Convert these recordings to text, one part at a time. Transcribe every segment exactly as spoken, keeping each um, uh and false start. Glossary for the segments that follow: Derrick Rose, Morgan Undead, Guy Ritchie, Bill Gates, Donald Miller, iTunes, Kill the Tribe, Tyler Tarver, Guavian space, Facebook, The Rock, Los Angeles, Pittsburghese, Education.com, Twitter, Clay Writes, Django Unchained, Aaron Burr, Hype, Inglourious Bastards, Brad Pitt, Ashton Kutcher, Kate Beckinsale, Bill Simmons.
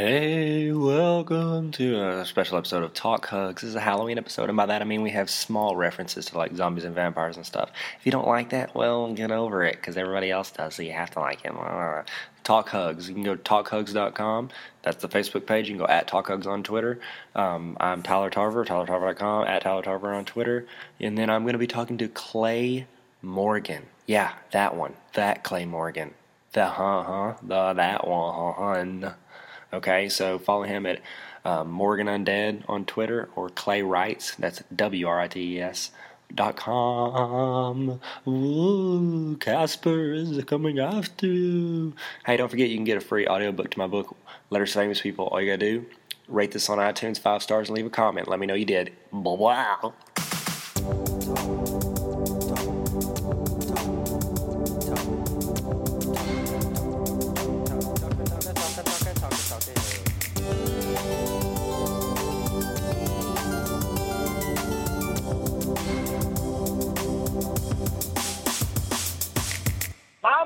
Hey, welcome to a special episode of Talk Hugs. This is a Halloween episode, and by that I mean we have small references to like zombies and vampires and stuff. If you don't like that, well, get over it, because everybody else does, so you have to like it. Talk Hugs. You can go to Talk Hugs dot com. That's the Facebook page. You can go at Talk Hugs on Twitter. Um, I'm Tyler Tarver, Tyler Tarver dot com, at Tyler Tarver on Twitter. And then I'm going to be talking to Clay Morgan. Yeah, that one. That Clay Morgan. The huh-huh. The that one. Okay, so follow him at uh, Morgan Undead on Twitter or Clay Writes. That's W R I T E S dot com. Ooh, Casper is coming after you. Hey, don't forget you can get a free audiobook to my book, Letters to Famous People. All you gotta do, rate this on iTunes, five stars, and leave a comment. Let me know you did. Wow.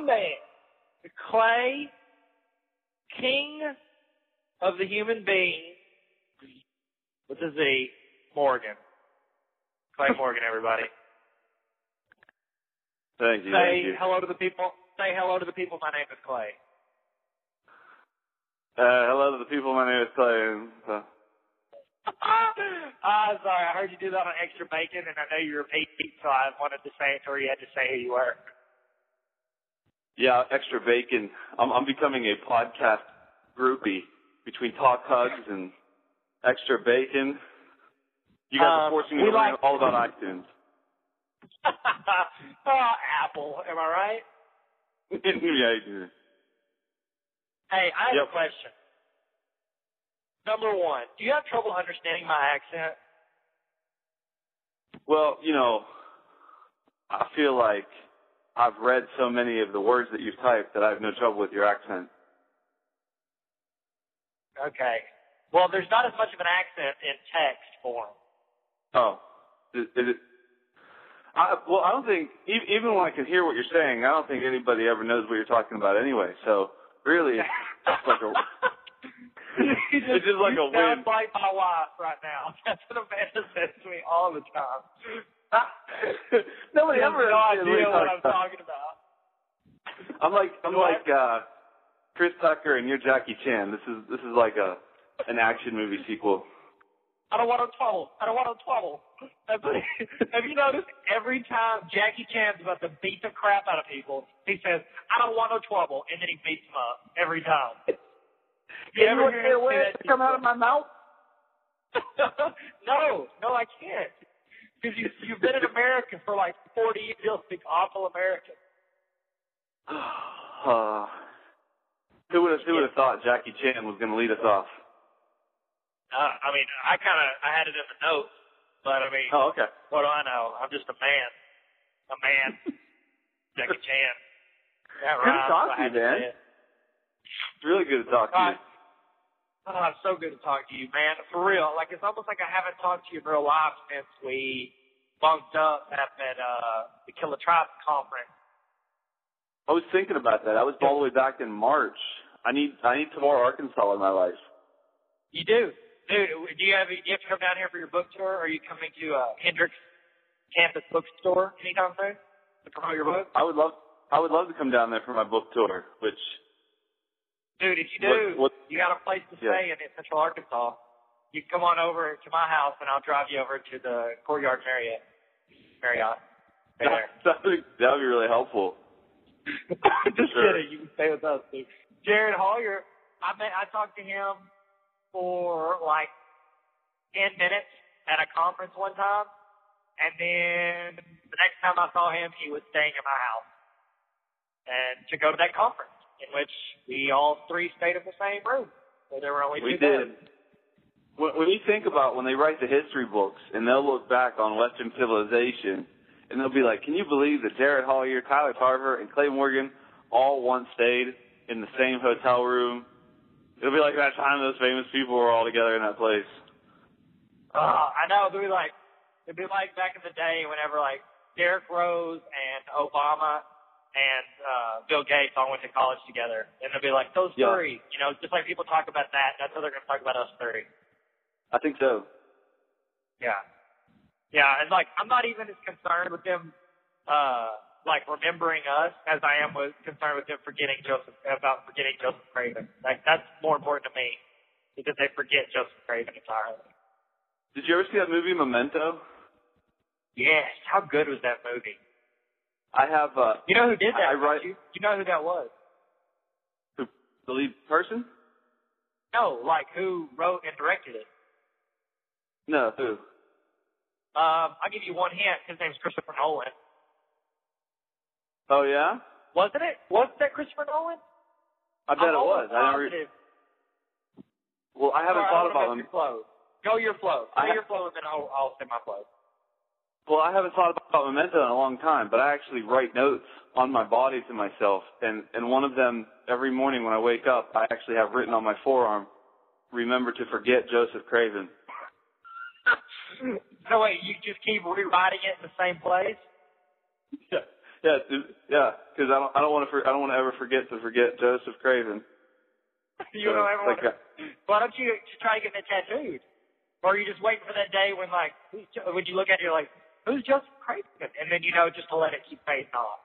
Man, the Clay, king of the human being, with a Z, Morgan. Clay Morgan, everybody. Thank you. Say thank you. Hello to the people. Say hello to the people. My name is Clay. Uh, hello to the people. My name is Clay. Uh, I'm sorry. I heard you do that on Extra Bacon, and I know you're a Pete, so I wanted to say it to where you had to say who you were. Yeah, Extra Bacon. I'm, I'm becoming a podcast groupie between Talk Hugs and Extra Bacon. You guys um, are forcing me to learn all about iTunes. Oh, Apple. Am I right? Yeah, you do. Hey, I have yep. a question. Number one, do you have trouble understanding my accent? Well, you know, I feel like I've read so many of the words that you've typed that I have no trouble with your accent. Okay. Well, there's not as much of an accent in text form. Oh. Is, is it? I, well, I don't think, even when I can hear what you're saying, I don't think anybody ever knows what you're talking about anyway. So, really, it's just like a, just, it's just like a win. You sound like my wife right now. That's what Amanda says to me all the time. Nobody ever has no idea what I'm talking about. I'm like I'm like uh, Chris Tucker and you're Jackie Chan. This is this is like a an action movie sequel. I don't want to twaddle. I don't want to twaddle. Have you noticed every time Jackie Chan's about to beat the crap out of people, he says, "I don't want to twaddle," and then he beats them up every time. You ever hear words come out of my mouth? No, no, I can't. Because you, you've been an American for like forty years, you'll speak awful American. Uh, who would have who would have thought Jackie Chan was going to lead us off? Uh, I mean, I kind of I had it in the notes, but I mean, oh, okay. What do I know? I'm just a man, a man. Jackie Chan. That good rhymes, to talk to you, man. It. It's really good to talk to you. Oh, I'm so good to talk to you, man. For real. Like, it's almost like I haven't talked to you in real life since we bunked up at that, uh, the Kill the Tribe conference. I was thinking about that. I was all the way back in March. I need, I need some more Arkansas in my life. You do? Dude, do you have, do you have to come down here for your book tour? Or are you coming to, uh, Hendricks Campus Bookstore anytime soon to promote your book? I would love, I would love to come down there for my book tour, which, dude, if you do, what, what, you got a place to stay yeah. in Central Arkansas. You can come on over to my house, and I'll drive you over to the Courtyard Marriott. Marriott. Right there. That would be really helpful. Just sure. kidding. You can stay with us, dude. Jared Hawley, I met, I talked to him for like ten minutes at a conference one time, and then the next time I saw him, he was staying at my house and to go to that conference, in which we all three stayed in the same room. So there were only two. We did. When, when you think about when they write the history books and they'll look back on Western civilization and they'll be like, can you believe that Jared Hawley, Tyler Tarver, and Clay Morgan all once stayed in the same hotel room? It'll be like that time those famous people were all together in that place. Uh, I know. It'll be like, it'll be like back in the day whenever, like, Derrick Rose and Obama and uh, Bill Gates all went to college together. And they'll be like, those yeah. three. You know, just like people talk about that, that's how they're going to talk about us three. I think so. Yeah. Yeah, and, like, I'm not even as concerned with them, uh, like, remembering us as I am with concerned with them forgetting Joseph, about forgetting Joseph Craven. Like, that's more important to me because they forget Joseph Craven entirely. Did you ever see that movie Memento? Yes. How good was that movie? I have, uh... You know who did that, I write, you? You know who that was? Who, the lead person? No, like, who wrote and directed it? No, who? Um, I'll give you one hint. His name's Christopher Nolan. Oh, yeah? Wasn't it? Wasn't that Christopher Nolan? I bet I'm it was. I never... Well, I haven't Sorry, thought I about him. Flow. Go your flow. Go I... your flow, and then I'll, I'll say my flow. Well, I haven't thought about Memento in a long time, but I actually write notes on my body to myself, and, and one of them, every morning when I wake up, I actually have written on my forearm, remember to forget Joseph Craven. So wait, you just keep rewriting it in the same place? Yeah, yeah, yeah. Because I don't, I don't want to, I don't want to ever forget to forget Joseph Craven. You so, don't ever like want to. Why don't you just try to get that tattooed? Or are you just waiting for that day when, like, when you look at it, you're like, who's Joseph Craven? And then you know just to let it keep fading off.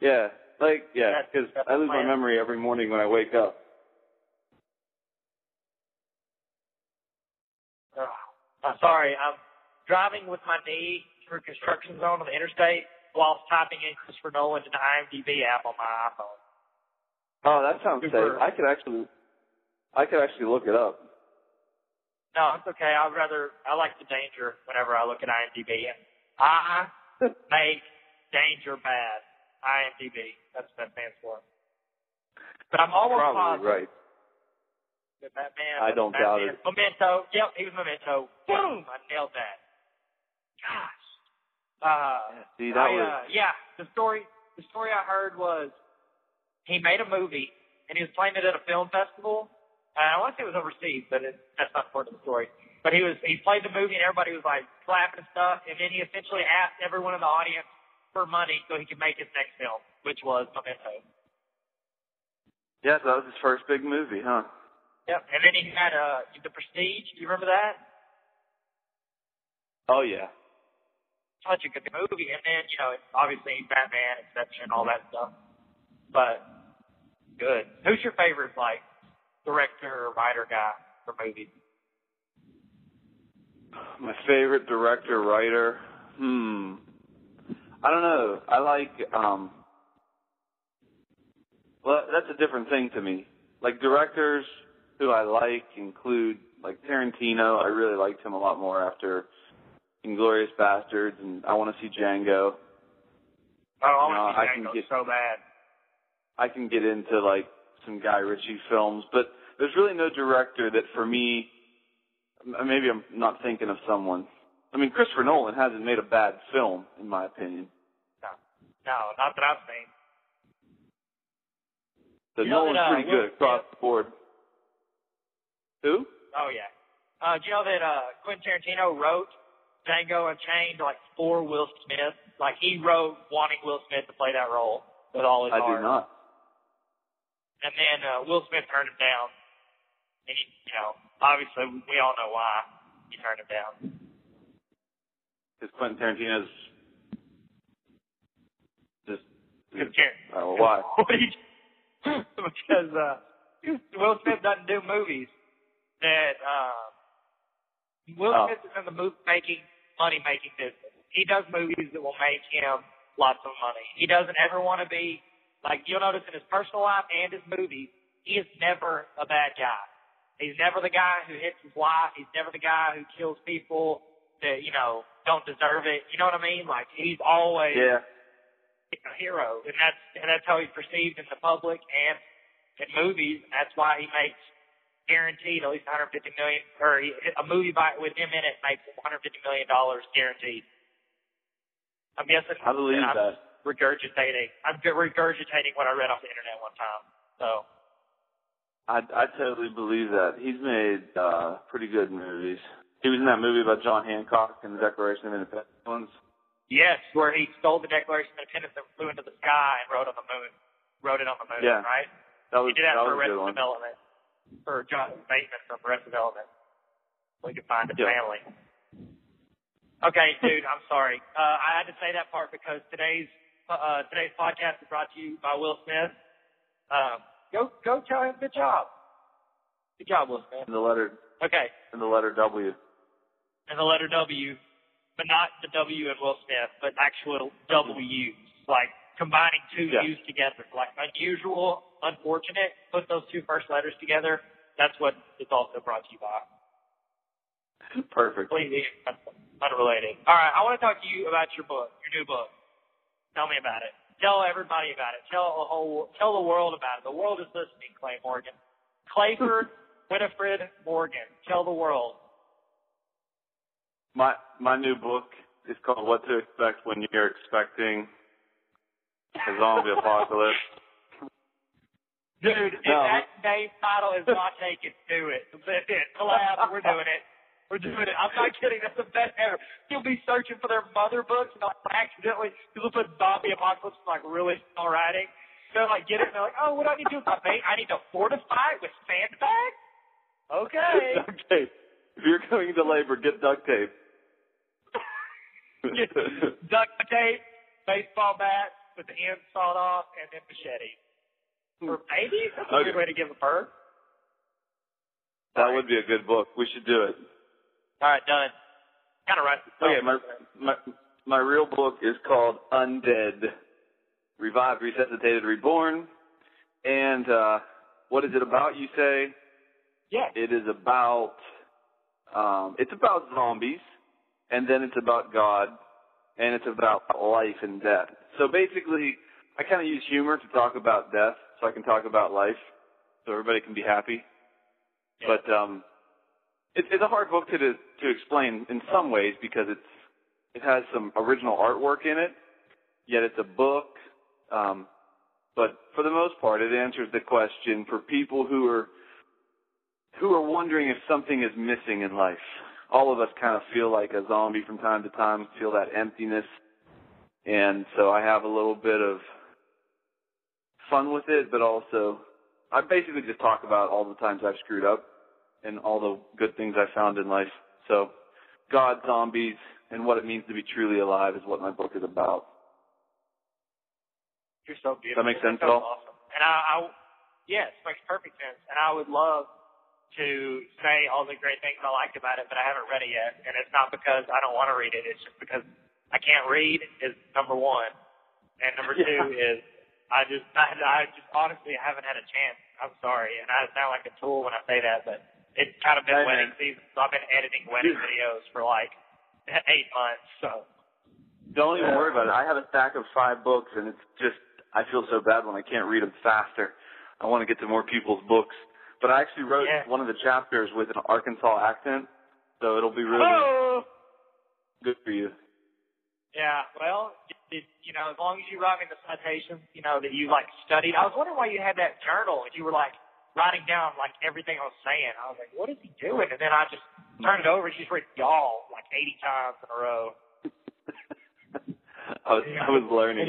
Yeah, like, yeah, because I lose my memory every morning when I wake up. Uh, sorry, I'm driving with my knee through a construction zone on the interstate whilst typing in Christopher Nolan to the I M D B app on my iPhone. Oh, that sounds Super. safe. I could actually, I could actually look it up. No, it's okay. I'd rather, I like the danger whenever I look at I M D B. I make danger bad. I M D B. That's what that stands for. But I'm almost Probably positive. right. That Batman, I don't doubt it. Memento. Yep, he was Memento. Boom! I nailed that. Gosh. Uh, yeah, see, that I, was... uh, yeah, the story The story I heard was he made a movie, and he was playing it at a film festival. Uh, I want to say it was overseas, but it, that's not part of the story. But he was he played the movie, and everybody was, like, clapping and stuff, and then he essentially asked everyone in the audience for money so he could make his next film, which was Memento. Yeah, so that was his first big movie, huh? Yep, and then he had uh, The Prestige. Do you remember that? Oh, yeah. Such a good movie. And then, you know, it's obviously Batman, Inception, all that stuff. But good. Who's your favorite, like, director or writer guy for movies? My favorite director, writer? Hmm. I don't know. I like, um, well, that's a different thing to me. Like, directors who I like include, like, Tarantino. I really liked him a lot more after Inglourious Bastards, and I want to see Django. Oh, I want to see Django so bad. I can get into, like, some Guy Ritchie films, but there's really no director that, for me, maybe I'm not thinking of someone. I mean, Christopher Nolan hasn't made a bad film, in my opinion. No, no, not that I've seen. So you Nolan's that, uh, pretty Will good Smith. across the board. Who? Oh, yeah. Uh, do you know that uh, Quentin Tarantino wrote Django Unchained, like, for Will Smith? Like, he wrote wanting Will Smith to play that role with all his I heart. I do not. And then uh, Will Smith turned him down. And, he, you know, obviously we all know why he turned him down. Because Quentin Tarantino's just... Cause I don't know why. Because uh, Will Smith doesn't do movies that uh, Will Smith oh. is in the movie making money making business. He does movies that will make him lots of money. He doesn't ever want to be like you'll notice in his personal life and his movies. He is never a bad guy. He's never the guy who hits his wife. He's never the guy who kills people that you know don't deserve it. You know what I mean? Like he's always. Yeah. A hero, and that's and that's how he's perceived in the public and in movies. That's why he makes guaranteed at least one hundred fifty million dollars, or he, a movie by, with him in it makes one hundred fifty million dollars guaranteed. I'm guessing. I believe I'm that. Regurgitating. I'm regurgitating what I read off the internet one time. So. I I totally believe that. He's made uh, pretty good movies. He was in that movie about John Hancock and the Declaration of Independence. Yes, where he stole the Declaration of Independence and flew into the sky and wrote on the moon. Wrote it on the moon, yeah. right? That was, he did that, that for Arrested Development. For Jonathan Bateman from Arrested Development. So he could find a yeah. family. Okay, dude, I'm sorry. Uh, I had to say that part because today's uh, today's podcast is brought to you by Will Smith. Um, go go tell him good job. Good job, Will Smith. In the letter. Okay. In the letter W. In the letter W, but not the W in Will Smith, but actual W's, like combining two yeah. U's together, like unusual, unfortunate. Put those two first letters together. That's what it's also brought to you by. Perfect. Completely unrelated. All right, I want to talk to you about your book, your new book. Tell me about it. Tell everybody about it. Tell the whole, tell the world about it. The world is listening, Clay Morgan. Clayford Winifred Morgan. Tell the world. My my new book is called What to Expect When You're Expecting a Zombie Apocalypse. Dude, if no. that name title is not taken, do it. That's it. Collab, we're doing it. We're doing it. I'm not kidding. That's the best ever. You'll be searching for their mother books, and I'll accidentally, you'll put Zombie Apocalypse in like really small writing. They're like, get it, and they're like, oh, what do I need to do with my bait? I need to fortify it with sandbags? Okay. Duct tape. If you're going to labor, get duct tape. Get duct tape, baseball bat with the end sawed off, and then machete. Or maybe? That's a okay. good way to give a birth. That right. would be a good book. We should do it. All right, done. Kind of right. Okay, my, my, my real book is called Undead. Revived, Resuscitated, Reborn. And uh, what is it about, you say? Yeah. It is about, um, it's about zombies, and then it's about God, and it's about life and death. So basically, I kind of use humor to talk about death, so I can talk about life, so everybody can be happy. Yeah. But um, it, it's a hard book to, to to explain in some ways because it's it has some original artwork in it, yet it's a book. Um, but for the most part, it answers the question for people who are who are wondering if something is missing in life. All of us kind of feel like a zombie from time to time, feel that emptiness. And so I have a little bit of fun with it, but also I basically just talk about all the times I've screwed up and all the good things I found in life. So God, zombies, and what it means to be truly alive is what my book is about. You're so beautiful. That makes sense at all? Awesome. And I, I, yes, makes perfect sense. And I would love to say all the great things I liked about it, but I haven't read it yet. And it's not because I don't want to read it. It's just because I can't read is number one. And number two yeah. is I just, I, I just honestly haven't had a chance. I'm sorry. And I sound like a tool when I say that, but it's kind of been I wedding know. season. So I've been editing wedding Dude. videos for like eight months. So don't even worry about it. I have a stack of five books and it's just, I feel so bad when I can't read them faster. I want to get to more people's books. But I actually wrote yeah. one of the chapters with an Arkansas accent, so it'll be really Hello. good for you. Yeah, well, it, you know, as long as you write me the citations, you know, that you, like, studied. I was wondering why you had that journal and you were, like, writing down, like, everything I was saying. I was like, what is he doing? And then I just turned it over and just read y'all, like, eighty times in a row. I, was, yeah. I was learning.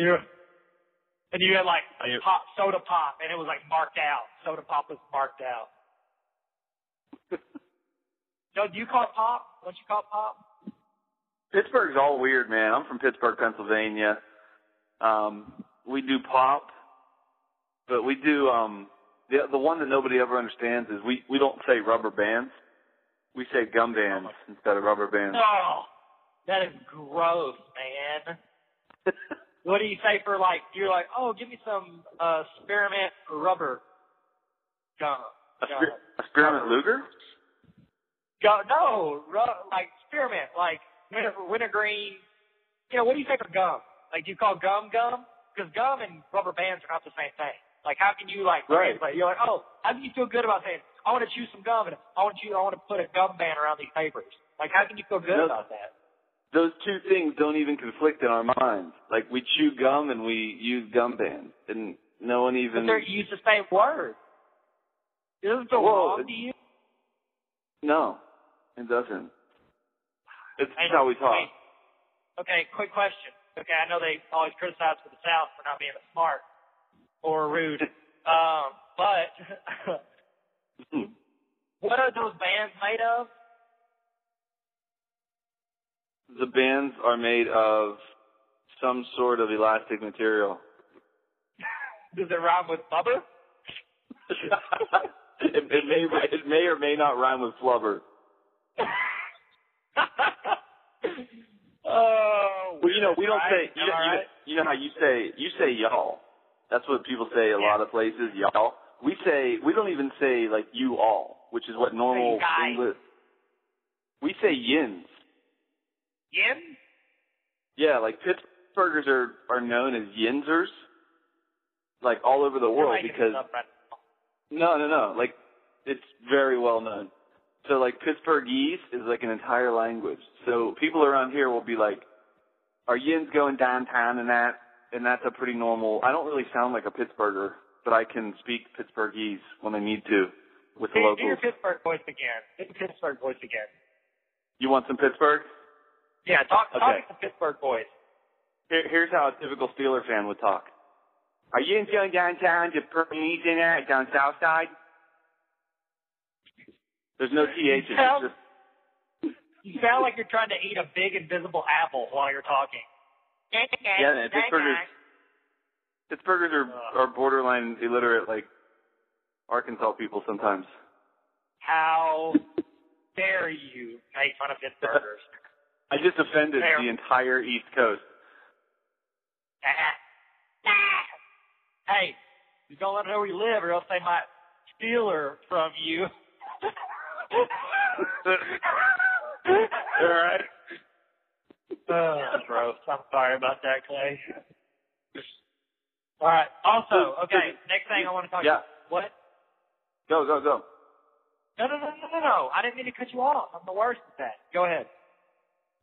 And you had, like, pop, soda pop, and it was, like, marked out. Soda pop was marked out. Joe, do you call it pop? Don't you call it pop? Pittsburgh's all weird, man. I'm from Pittsburgh, Pennsylvania. Um, we do pop, but we do um, – the the one that nobody ever understands is we, we don't say rubber bands. We say gum bands oh instead of rubber bands. No, that is gross, man. What do you say for, like, you're like, oh, give me some uh, spearmint rubber gum. A, spear- a spearmint Luger? Gum, no, ru- like spearmint, like wintergreen. You know, what do you say for gum? Like, do you call gum gum? Because gum and rubber bands are not the same thing. Like, how can you, like, right. you're like, oh, how do you feel good about saying, I want to chew some gum, and I want you, I want to put a gum band around these papers. Like, how can you feel good no. about that? Those two things don't even conflict in our minds. Like, we chew gum and we use gum bands, and no one even... But they're used the same word. Doesn't feel wrong to you? No, it doesn't. It's just how we talk. Okay, quick question. Okay, I know they always criticize for the South for not being as smart or rude, um, but what are those bands made of? The bands are made of some sort of elastic material. Does it rhyme with blubber? it, it, may, it may or may not rhyme with flubber. Oh, well, you know, we don't right? say, you know, right? you, know, you know how you say, you say y'all. That's what people say a yeah. lot of places, y'all. We say, we don't even say, like, you all, which is what normal English. We say yins. Yins? Yeah, like Pittsburghers are, are known as yinzers, like, all over the world because. Right no, no, no. Like, it's very well known. So, like, Pittsburghese is, like, an entire language. So people around here will be like, are yins going downtown and that? And that's a pretty normal – I don't really sound like a Pittsburgher, but I can speak Pittsburghese when I need to with do, the locals. Do your Pittsburgh voice again. Do your Pittsburgh voice again. You want some Pittsburgh? Yeah, talk talk okay. some Pittsburgh voice. Here, here's how a typical Steeler fan would talk. Are yins going downtown to Perkins in there down south side? There's no T H in it. You sound like you're trying to eat a big invisible apple while you're talking. Yeah, man, Pittsburghers, Pittsburghers are, are borderline illiterate like Arkansas people sometimes. How dare you make fun of Pittsburghers? I just offended They're... the entire East Coast. Hey, you don't let them know where you live or else they might steal her from you. All right. Oh, gross. I'm sorry about that, Clay. All right. Also, okay, next thing I want to talk yeah. about. What? Go, go, go. No, no, no, no, no, no. I didn't mean to cut you off. I'm the worst at that. Go ahead.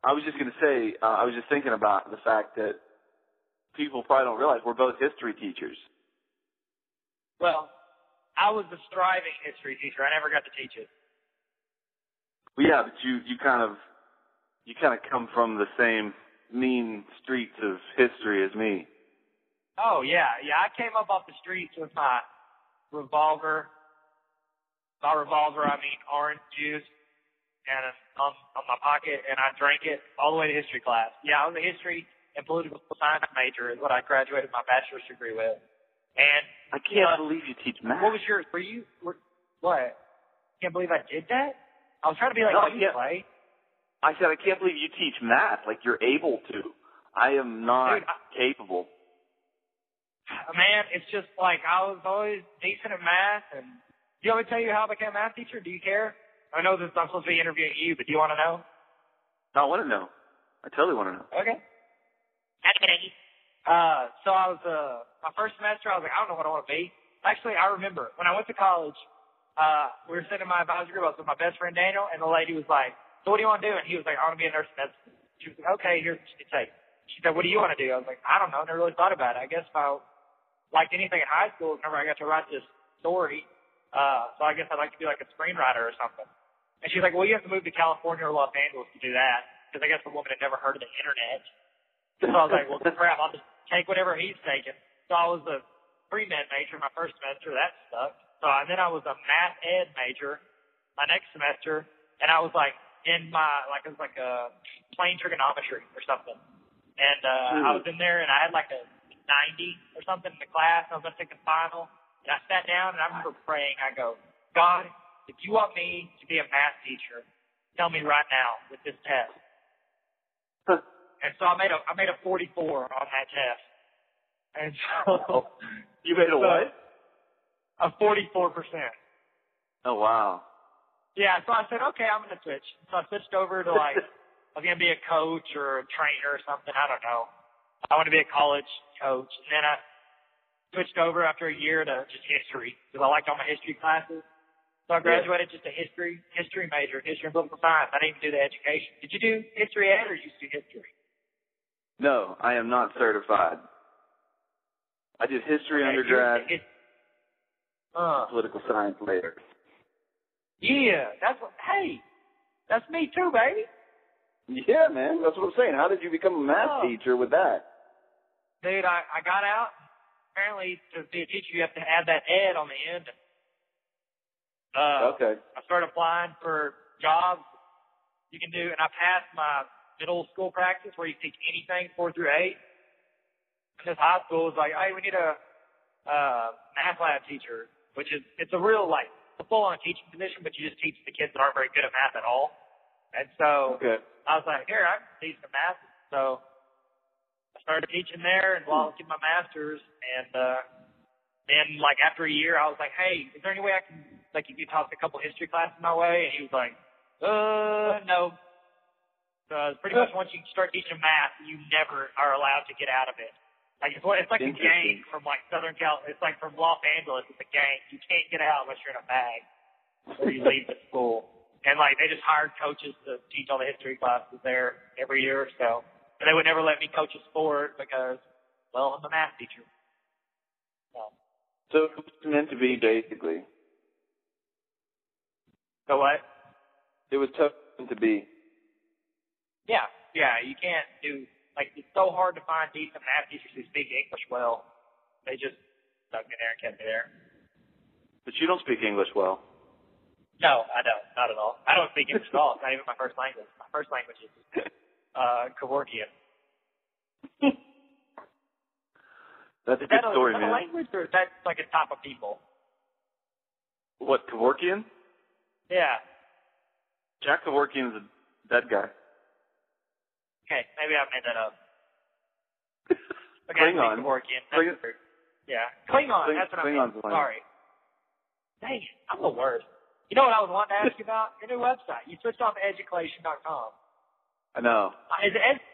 I was just going to say, uh, I was just thinking about the fact that people probably don't realize we're both history teachers. Well, I was the striving history teacher. I never got to teach it. Well, yeah, but you, you kind of... You kind of come from the same mean streets of history as me. Oh, yeah. Yeah, I came up off the streets with my revolver. By revolver, I mean orange juice and on, on my pocket, and I drank it all the way to history class. Yeah, I was a history and political science major is what I graduated my bachelor's degree with. And I can't uh, believe you teach math. What was yours? Were you were, – what? Can't believe I did that? I was trying to be like no, you, Clay. I said, I can't believe you teach math like you're able to. I am not Dude, I, capable. Man, it's just like I was always decent at math. And do you want me to tell you how I became a math teacher? Do you care? I know this I'm supposed to be interviewing you, but do you want to know? No, I want to know. I totally want to know. Okay. Uh, so I was uh, my first semester. I was like, I don't know what I want to be. Actually, I remember when I went to college. Uh, we were sitting in my advisory group. I was with my best friend Daniel, and the lady was like, so what do you want to do? And he was like, I want to be a nurse in medicine. She was like, okay, here's what you take. She said, what do you want to do? I was like, I don't know. I never really thought about it. I guess if I liked anything in high school, remember I got to write this story. Uh, so I guess I'd like to be like a screenwriter or something. And she's like, well, you have to move to California or Los Angeles to do that. Because I guess the woman had never heard of the internet. So I was like, well, crap, I'll just take whatever he's taking. So I was a pre-med major my first semester. That sucked. So and then I was a math ed major my next semester. And I was like, in my, like, it was like a plane trigonometry or something. And uh, mm. I was in there, and I had like a ninety or something in the class. I was going to take the final. And I sat down, and I remember praying. I go, God, if you want me to be a math teacher, tell me right now with this test. Huh. And so I made a I made a forty-four on that test. And so. You made a what? A forty-four percent. Oh, wow. Yeah, so I said, okay, I'm going to switch. So I switched over to, like, I was going to be a coach or a trainer or something. I don't know. I want to be a college coach. And then I switched over after a year to just history because I liked all my history classes. So I graduated yeah. just a history history major, history and political science. I didn't even do the education. Did you do history ed or you used to do history? No, I am not certified. I did history okay, undergrad his- uh. and political science later. Yeah, that's what, hey, that's me too, baby. Yeah, man. That's what I'm saying. How did you become a math oh. teacher with that? Dude, I, I got out. Apparently, to be a teacher, you have to add that ed on the end. Uh, okay. I started applying for jobs you can do, and I passed my middle school practice where you can teach anything four through eight. And this high school was like, hey, we need a uh, math lab teacher, which is, it's a real, like, a full-on teaching position, but you just teach the kids that aren't very good at math at all. And so okay. I was like, here, I can teach some math. So I started teaching there and while I was getting my master's, and uh, then, like, after a year, I was like, hey, is there any way I can, like, you could toss a couple history classes my way? And he was like, uh, no. Uh, it's pretty much once you start teaching math, you never are allowed to get out of it. Like it's, it's like a gang from like Southern Cal. It's like from Los Angeles. It's a gang. You can't get out unless you're in a bag or you leave the school. And like they just hired coaches to teach all the history classes there every year or so. And they would never let me coach a sport because, well, I'm a math teacher. So, so it was meant to be, basically. So what? It was tough to be. Yeah, yeah, you can't do, like, it's so hard to find decent math teachers who speak English well. They just stuck me there and kept me there. But you don't speak English well. No, I don't, not at all. I don't speak English at all. It's not even my first language. My first language is uh, Kevorkian. That's a good story, man. Is that a language, or is that like a type of people? What, Kevorkian? Yeah. Jack Kevorkian's a dead guy. Okay, maybe I made that up. Okay, Klingon. Klingon. Yeah, Klingon, Kling, that's what Klingon's I meant. Sorry. Dang it, I'm the worst. You know what I was wanting to ask you about? Your new website. You switched off education dot com. I know. Is it ed-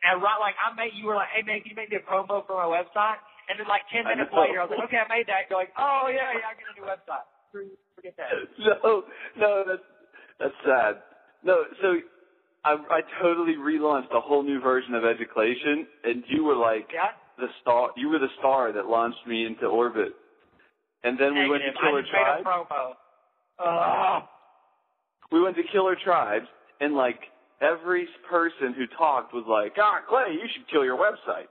and right, like, I made, you were like, hey, man, can you make me a promo for my website? And then, like, ten minutes later, I was like, okay, I made that. You're like, oh, yeah, yeah, I got a new website. Forget that. No, no, that's, that's sad. No, so... I, I totally relaunched a whole new version of Education, and you were like yeah. the star. You were the star that launched me into orbit. And then Negative. we went to Killer Tribe. Uh, we went to Killer Tribes, and like every person who talked was like, "Ah, Clay, you should kill your website."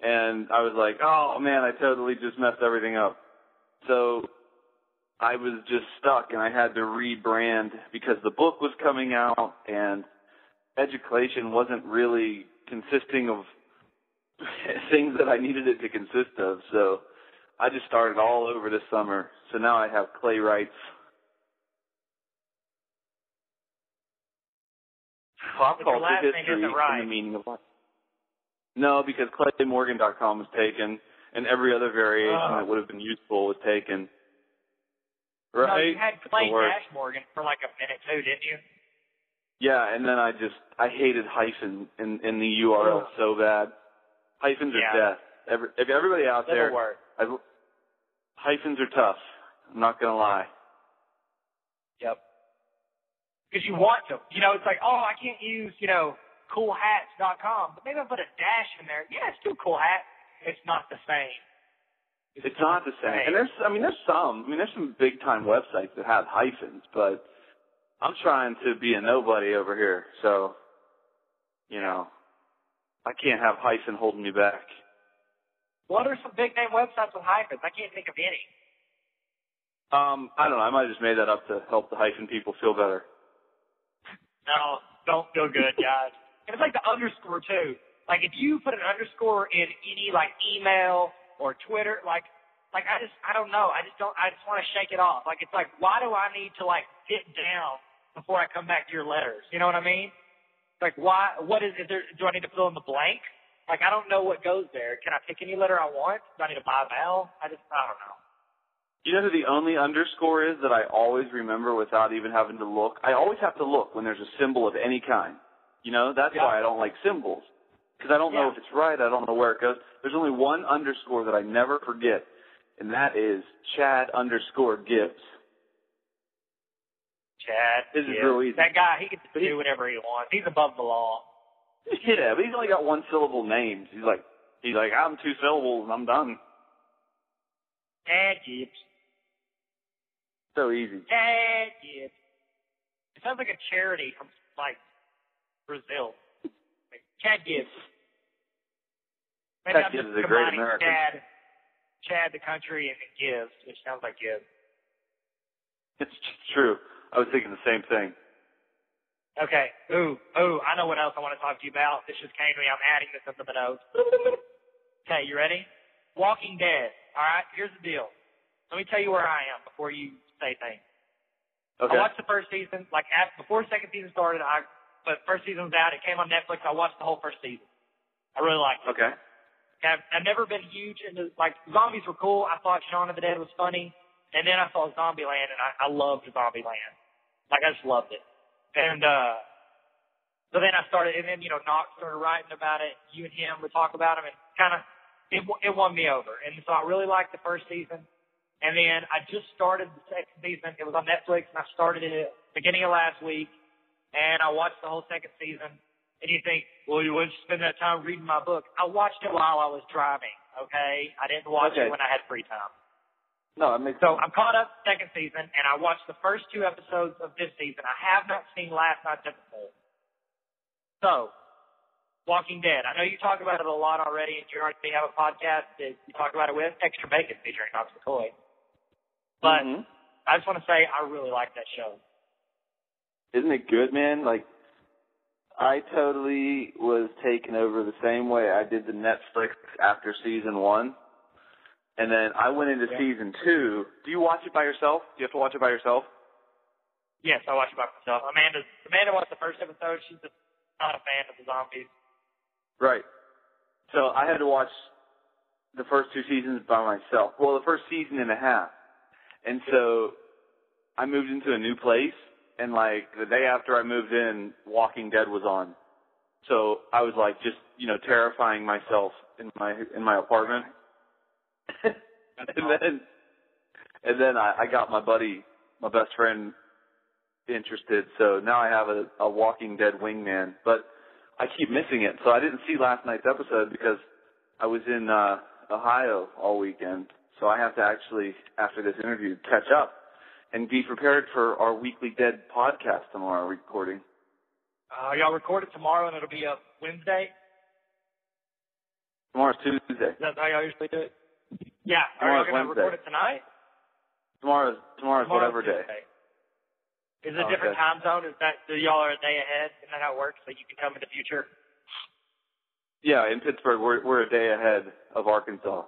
And I was like, "Oh man, I totally just messed everything up." So I was just stuck, and I had to rebrand because the book was coming out, and Education wasn't really consisting of things that I needed it to consist of, so I just started all over this summer. So now I have Clay Writes. Pop culture history right. and the meaning of life. No, because Clay Morgan dot com was taken, and every other variation oh. that would have been useful was taken. Right? No, you had Clay Dash Morgan for like a minute too, didn't you? Yeah, and then I just, I hated hyphen in, in the U R L oh. so bad. Hyphens yeah. are death. Every, everybody out That's there, I've, hyphens are tough. I'm not going to lie. Yep. Because you want to. You know, it's like, oh, I can't use, you know, cool hats dot com, but maybe I'll put a dash in there. Yeah, it's still cool hats. It's not the same. It's, it's not the same. same. And there's, I mean, there's some, I mean, there's some big-time websites that have hyphens, but... I'm trying to be a nobody over here, so, you know, I can't have hyphen holding me back. What are some big-name websites with hyphens? I can't think of any. Um, I don't know. I might have just made that up to help the hyphen people feel better. No, don't feel good, guys. And it's like the underscore, too. Like, if you put an underscore in any, like, email or Twitter, like, like, I just, I don't know. I just don't, I just want to shake it off. Like, it's like, why do I need to, like, get down before I come back to your letters? You know what I mean? Like, why, what is, is there, do I need to fill in the blank? Like, I don't know what goes there. Can I pick any letter I want? Do I need to buy a vowel? I just, I don't know. You know who the only underscore is that I always remember without even having to look? I always have to look when there's a symbol of any kind. You know, that's yeah. why I don't like symbols. Because I don't yeah. know if it's right. I don't know where it goes. There's only one underscore that I never forget, and that is Chad underscore Gibbs. Chad. This is real easy. That guy, he gets to do whatever he wants. He's above the law. Yeah, but he's only got one syllable names. He's like, he's like, I'm two syllables and I'm done. Chad Gibbs. So easy. Chad Gibbs. It sounds like a charity from like Brazil. Like Chad Gibbs. Maybe Chad I'm Gibbs is a great American. Chad, Chad, the country, and Gibbs, which sounds like Gibbs. It's true. I was thinking the same thing. Okay. Ooh, ooh, I know what else I want to talk to you about. This just came to me. I'm adding this up to the notes. Okay, you ready? Walking Dead. All right, here's the deal. Let me tell you where I am before you say things. Okay. I watched the first season. Like, after, before second season started, I but first season was out. It came on Netflix. I watched the whole first season. I really liked it. Okay. I've, I've never been huge into, like, zombies were cool. I thought Shaun of the Dead was funny. And then I saw Zombieland, and I, I loved Zombieland. Like, I just loved it. And uh, so then I started, and then, you know, Knox started writing about it. You and him would talk about him, and kind of, it, it won me over. And so I really liked the first season. And then I just started the second season. It was on Netflix, and I started it beginning of last week. And I watched the whole second season. And you think, well, you wouldn't spend that time reading my book. I watched it while I was driving, okay? I didn't watch okay. it when I had free time. No, I mean, so I'm caught up second season, and I watched the first two episodes of this season. I have not seen last night's episode. So, Walking Dead. I know you talk about it a lot already, and you already have a podcast that you talk about it with, Extra Bacon featuring Knox McCoy. But mm-hmm. I just want to say I really like that show. Isn't it good, man? Like, I totally was taken over the same way I did the Netflix after season one. And then I went into yeah. season two. Do you watch it by yourself? Do you have to watch it by yourself? Yes, I watch it by myself. Amanda, Amanda watched the first episode. She's just not a fan of the zombies. Right. So I had to watch the first two seasons by myself. Well, the first season and a half. And so I moved into a new place, and, like, the day after I moved in, Walking Dead was on. So I was, like, just, you know, terrifying myself in my in my apartment. and then, and then I, I got my buddy, my best friend, interested. So now I have a, a Walking Dead wingman, but I keep missing it. So I didn't see last night's episode because I was in uh, Ohio all weekend. So I have to actually, after this interview, catch up and be prepared for our Weekly Dead podcast tomorrow recording. Uh, y'all record it tomorrow, and it'll be up Wednesday. Tomorrow's Tuesday. Is that how y'all usually do it? Yeah, are you going to record it tonight? Tomorrow's, tomorrow's, tomorrow's whatever Tuesday. Day. Is it a oh, different okay. time zone? Is that, do y'all are a day ahead? Isn't that how it works? So you can come in the future? Yeah, in Pittsburgh, we're, we're a day ahead of Arkansas.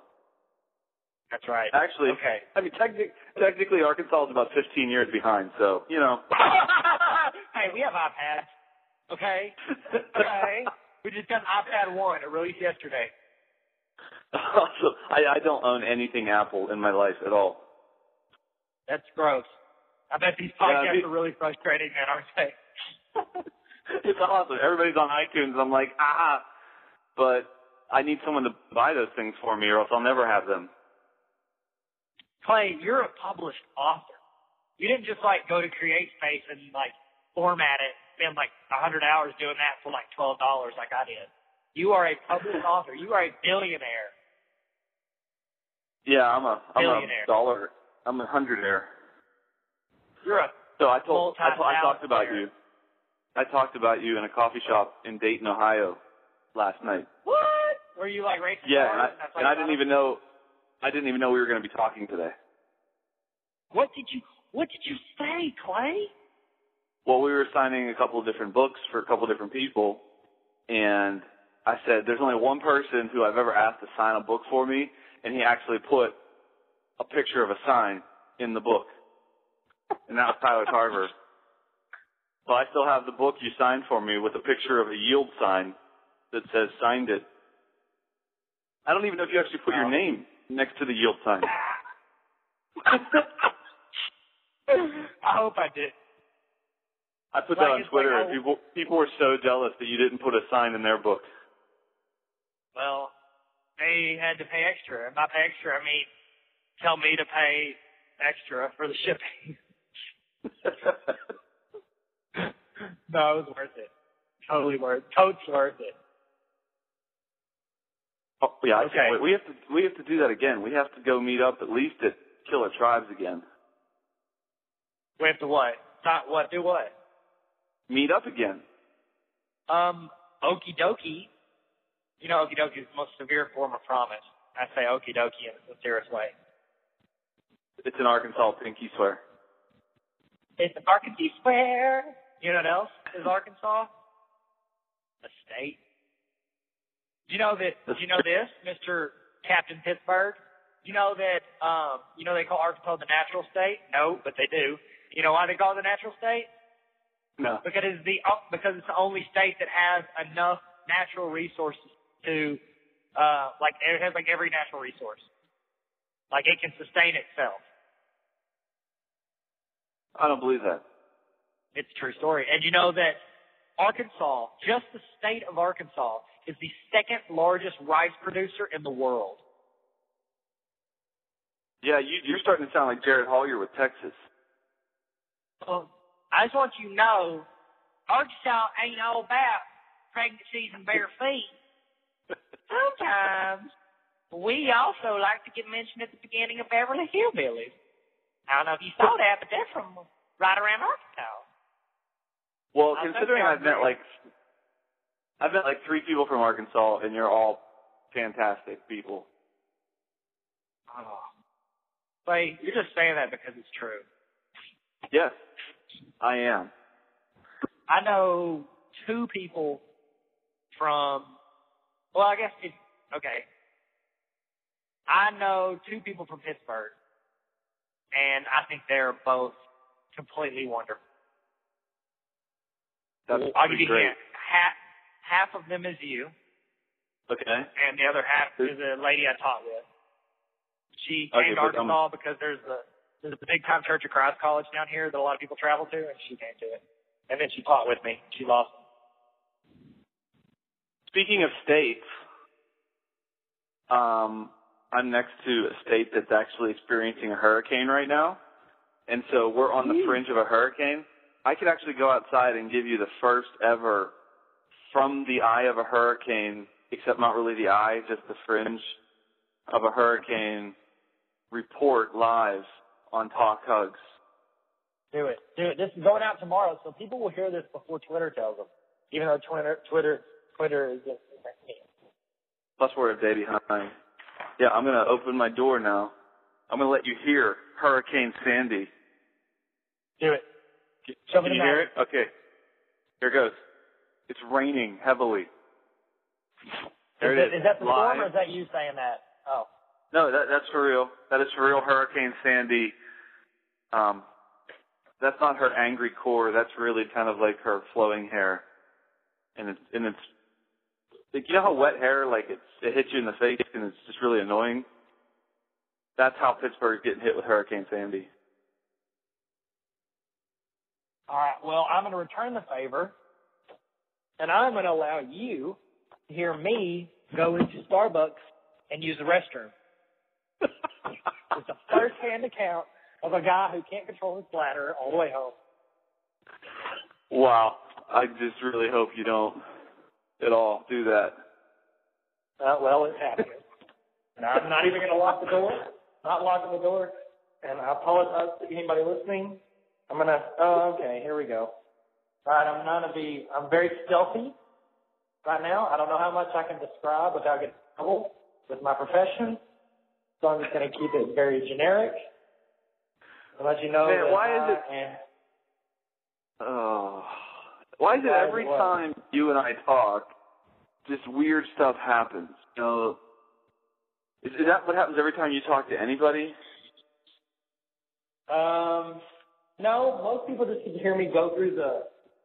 That's right. Actually, okay. I mean, technic, technically, Arkansas is about fifteen years behind, so, you know. Hey, we have iPads. Okay. Okay. We just got an iPad one. It released yesterday. Also, I, I don't own anything Apple in my life at all. That's gross. I bet these podcasts yeah, be, are really frustrating, man, aren't they? It's awesome. Everybody's on iTunes. I'm like, ah, but I need someone to buy those things for me or else I'll never have them. Clay, you're a published author. You didn't just, like, go to CreateSpace and, like, format it, spend, like, one hundred hours doing that for, like, twelve dollars like I did. You are a published author. You are a billionaire. Yeah, I'm a, I'm a dollar. I'm a hundredaire. You're a so I told I, told, I talked about you. I talked about you in a coffee shop in Dayton, Ohio, last night. What? Were you like racing? Yeah, and I, and and I didn't even know. I didn't even know we were going to be talking today. What did you What did you say, Clay? Well, we were signing a couple of different books for a couple of different people, and I said, "There's only one person who I've ever asked to sign a book for me." And he actually put a picture of a sign in the book. And that was Tyler Tarver. But I still have the book you signed for me with a picture of a yield sign that says signed it. I don't even know if you actually put wow. your name next to the yield sign. I hope I did. I put like, that on Twitter. Like, oh, people, people were so jealous that you didn't put a sign in their book. Well, they had to pay extra. And by pay extra, I mean tell me to pay extra for the shipping. No, it was worth it. Totally worth it. Totes worth it. Oh, yeah, I okay. can't wait. We have, to, we have to do that again. We have to go meet up at least at Kill the Tribes again. We have to what? Not what? Do what? Meet up again. Um, okie dokie. You know, okie dokie is the most severe form of promise. I say okie dokie in the sincerest way. It's an Arkansas pinky swear. It's an Arkansas swear. You know what else is Arkansas? A state. Do you know that? Do you know this, Mister Captain Pittsburgh? Do you know that? Um, you know they call Arkansas the natural state? No, but they do. You know why they call it the natural state? No. Because it's the because it's the only state that has enough natural resources to. Uh, like, it has, like, every natural resource. Like, it can sustain itself. I don't believe that. It's a true story. And you know that Arkansas, just the state of Arkansas, is the second largest rice producer in the world. Yeah, you, you're starting to sound like Jared Hawley with Texas. Well, I just want you to know, Arkansas ain't all about pregnancies and bare feet. Sometimes we also like to get mentioned at the beginning of Beverly Hillbillies. I don't know if you saw that, but they're from right around Arkansas. Well, I considering I've met like I've met like three people from Arkansas, and you're all fantastic people. Oh, wait, you're just saying that because it's true. Yes, I am. I know two people from. Well, I guess it's, okay. I know two people from Pittsburgh, and I think they're both completely wonderful. That's I'll give you a hint. Half, half of them is you. Okay. And the other half is a lady I taught with. She came okay, to Arkansas I'm... because there's a, there's a big-time Church of Christ college down here that a lot of people travel to, and she came to it. And then she taught with me. She lost me. Speaking of states, um, I'm next to a state that's actually experiencing a hurricane right now, and so we're on the fringe of a hurricane. I could actually go outside and give you the first ever from the eye of a hurricane, except not really the eye, just the fringe of a hurricane report live on Talk Hugs. Do it. Do it. This is going out tomorrow, so people will hear this before Twitter tells them, even though Twitter Twitter – Twitter is just plus we're a day behind. Yeah, I'm gonna open my door now. I'm gonna let you hear Hurricane Sandy. Do it. Can, can you hear it? Okay. Here it goes. It's raining heavily. There is it, it is. Is that the storm, or is that you saying that? Oh. No, that, that's for real. That is for real. Hurricane Sandy. Um, that's not her angry core. That's really kind of like her flowing hair, and it's and it's. Like, you know how wet hair, like, it's, it hits you in the face and it's just really annoying? That's how Pittsburgh's getting hit with Hurricane Sandy. All right, well, I'm going to return the favor, and I'm going to allow you to hear me go into Starbucks and use the restroom. It's a first-hand account of a guy who can't control his bladder all the way home. Wow, I just really hope you don't. At all, do that. Uh, well, it's happening. And I'm not even going to lock the door. Not locking the door. And I apologize to anybody listening. I'm going to, oh, okay, here we go. All right, I'm going to be, I'm very stealthy right now. I don't know how much I can describe without getting in trouble with my profession. So I'm just going to keep it very generic. I'll let you know. Man, that why I is it? Am, oh. Why is it every time you and I talk, just weird stuff happens? You know, is, is that what happens every time you talk to anybody? Um, no, most people just can hear me go through the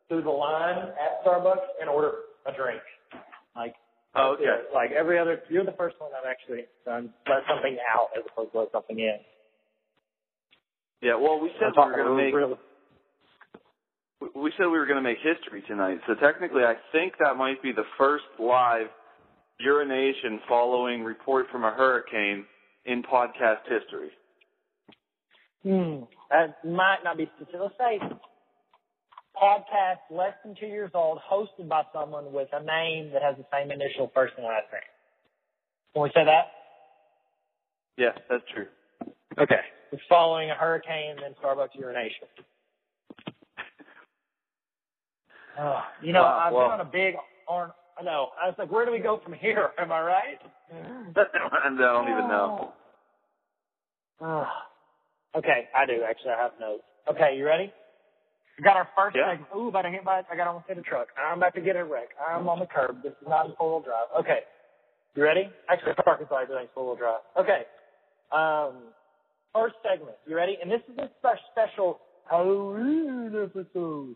through the line at Starbucks and order a drink. Like, oh, okay. It. Like every other, you're the first one I've actually done let something out as opposed to let something in. Yeah, well, we said we were going to make. Really, We said we were going to make history tonight, so technically I think that might be the first live urination following report from a hurricane in podcast history. Hmm. That might not be specific. Let's say podcast less than two years old, hosted by someone with a name that has the same initial first and last name. Can we say that? Yes, yeah, that's true. Okay. It's following a hurricane and Starbucks urination. Uh, you know, wow, I've well. done a big arm. I know. I was like, where do we go from here? Am I right? I don't even know. Uh, okay, I do. Actually, I have notes. Okay, you ready? We got our first yeah. segment. Ooh, about to hit my, I got almost hit a truck. I'm about to get a wreck. I'm on the curb. This is not a four-wheel drive. Okay, you ready? Actually, Arkansas, everything's four-wheel drive. Okay, um, first segment. You ready? And this is a special Halloween episode.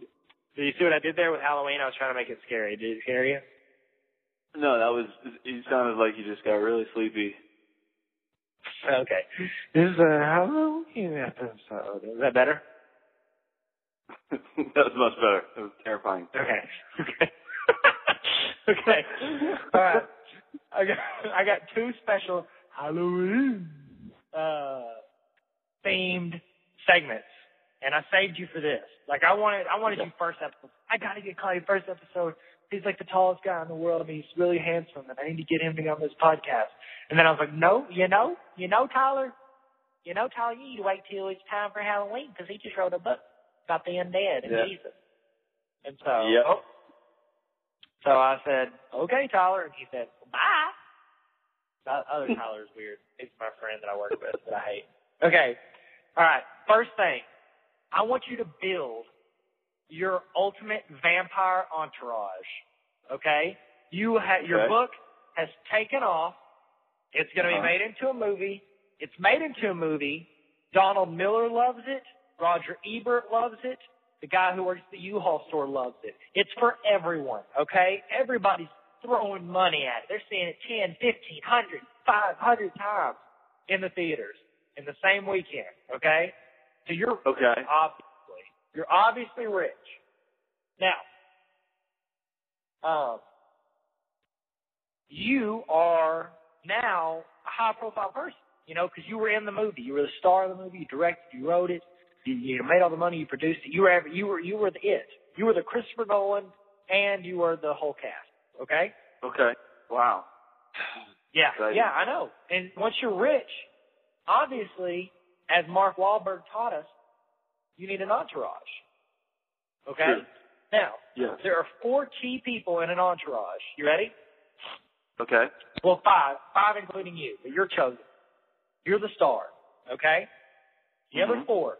Did you see what I did there with Halloween? I was trying to make it scary. Did it scare you? No, that was, you sounded like you just got really sleepy. Okay. This is a Halloween episode. Is that better? That was much better. It was terrifying. Okay. Okay. Okay. All right. I got, I got two special Halloween uh, themed segments, and I saved you for this. Like, I wanted I wanted you first episode. I got to get Clay first episode. He's like the tallest guy in the world. I mean, he's really handsome, and I need to get him to go on this podcast. And then I was like, no, you know, you know, Tyler, you know, Tyler, you need to wait till it's time for Halloween because he just wrote a book about the undead and yeah. Jesus. And so, yep. oh, so I said, okay, Tyler, and he said, bye. That other Tyler's weird. It's my friend that I work with that I hate. Okay, all right. First thing, I want you to build your ultimate vampire entourage, okay? You ha- Your okay. book has taken off. It's going to be uh-huh. made into a movie. It's made into a movie. Donald Miller loves it. Roger Ebert loves it. The guy who works at the U-Haul store loves it. It's for everyone, okay? Everybody's throwing money at it. They're seeing it ten, fifteen, one hundred, five hundred times in the theaters in the same weekend, okay? So you're okay. obviously. You're obviously rich. Now, um, you are now a high-profile person, you know, because you were in the movie. You were the star of the movie. You directed. You wrote it. You, you made all the money. You produced it. You were every, you were you were the it. You were the Christopher Nolan, and you were the whole cast. Okay. Okay. Wow. Yeah. Exciting. Yeah, I know. And once you're rich, obviously, as Mark Wahlberg taught us, you need an entourage. Okay? Sure. Now, yes. there are four key people in an entourage. You ready? Okay. Well, five. Five including you, but you're chosen. You're the star. Okay? The mm-hmm. other four,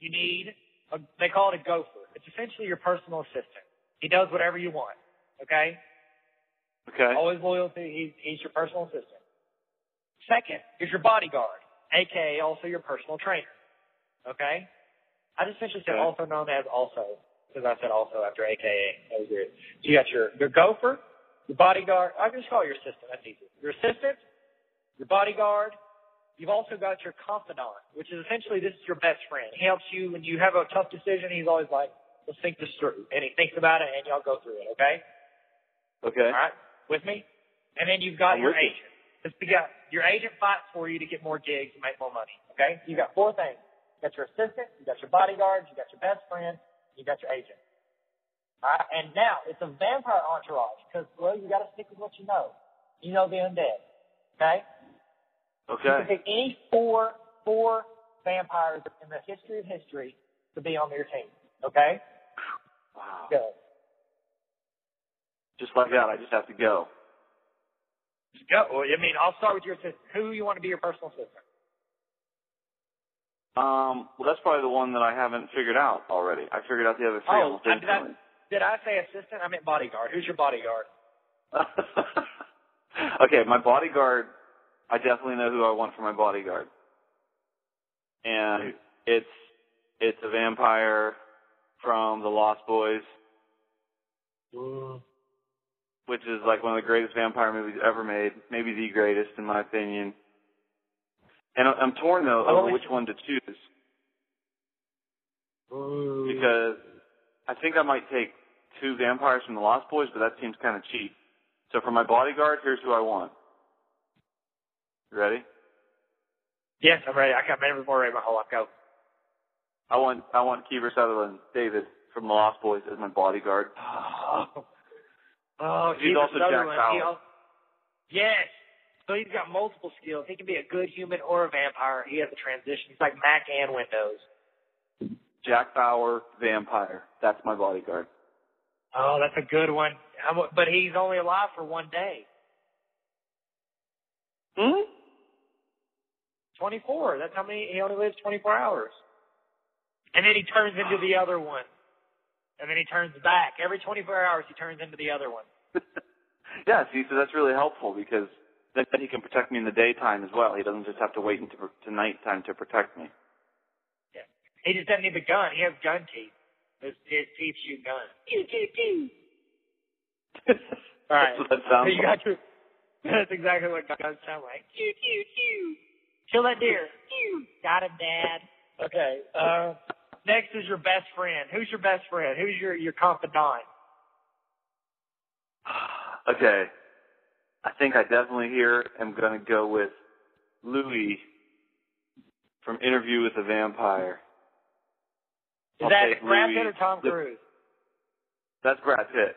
you need, a, they call it a gopher. It's essentially your personal assistant. He does whatever you want. Okay? Okay. Always loyal to, he's, he's your personal assistant. Second is your bodyguard, a k a also your personal trainer. Okay? I just essentially said okay. also known as also, because I said also after A K A. That was weird. So you got your, your gopher, your bodyguard. I can just call it your assistant. That's easy. Your assistant, your bodyguard. You've also got your confidant, which is essentially this is your best friend. He helps you when you have a tough decision. He's always like, let's think this through. And he thinks about it, and y'all go through it. Okay? Okay. All right? With me? And then you've got I'm your agent. You got, your agent fights for you to get more gigs and make more money. Okay? You've got four things. You got your assistant, you got your bodyguard, you got your best friend, you got your agent. All right, and now it's a vampire entourage because, well, you got to stick with what you know. You know the undead, okay? Okay. You can pick any four four vampires in the history of history to be on your team, okay? Wow. Go. Just like that, I just have to go. Just go. Well, I mean, I'll start with your assistant. Who do you want to be your personal assistant? Um, well, that's probably the one that I haven't figured out already. I figured out the other three. Oh, did I, did I say assistant? I meant bodyguard. Who's your bodyguard? Okay, my bodyguard, I definitely know who I want for my bodyguard. And it's it's a vampire from The Lost Boys, Ooh. which is like one of the greatest vampire movies ever made, maybe the greatest in my opinion. And I'm torn, though, over which one to choose. Ooh. Because I think I might take two vampires from The Lost Boys, but that seems kind of cheap. So for my bodyguard, here's who I want. You ready? Yes, I'm ready. I can't remember more ready my whole life. Go. I want, I want Kiefer Sutherland, David, from The Lost Boys as my bodyguard. Oh, oh he's Kiefer also Sutherland. Jack Bauer. Also... Yes. So he's got multiple skills. He can be a good human or a vampire. He has a transition. He's like Mac and Windows. Jack Bauer, vampire. That's my bodyguard. Oh, that's a good one. But he's only alive for one day. Hmm? twenty-four. That's how many. He only lives twenty-four hours. And then he turns into the other one. And then he turns back. Every twenty-four hours, he turns into the other one. Yeah, see, so that's really helpful because then he can protect me in the daytime as well. He doesn't just have to wait until to nighttime to protect me. Yeah. He just doesn't need the gun. He has gun teeth. His, his teeth shoot guns. All right. That's what that sounds so you like. Got your, that's exactly what guns sound like. Q, Q, Q. Kill that deer. Q. Got him, Dad. Okay. Uh, next is your best friend. Who's your best friend? Who's your, your confidant? Okay. I think I definitely here am going to go with Louis from Interview with the Vampire. Is I'll that Brad Pitt or Tom Cruise? That's Brad Pitt.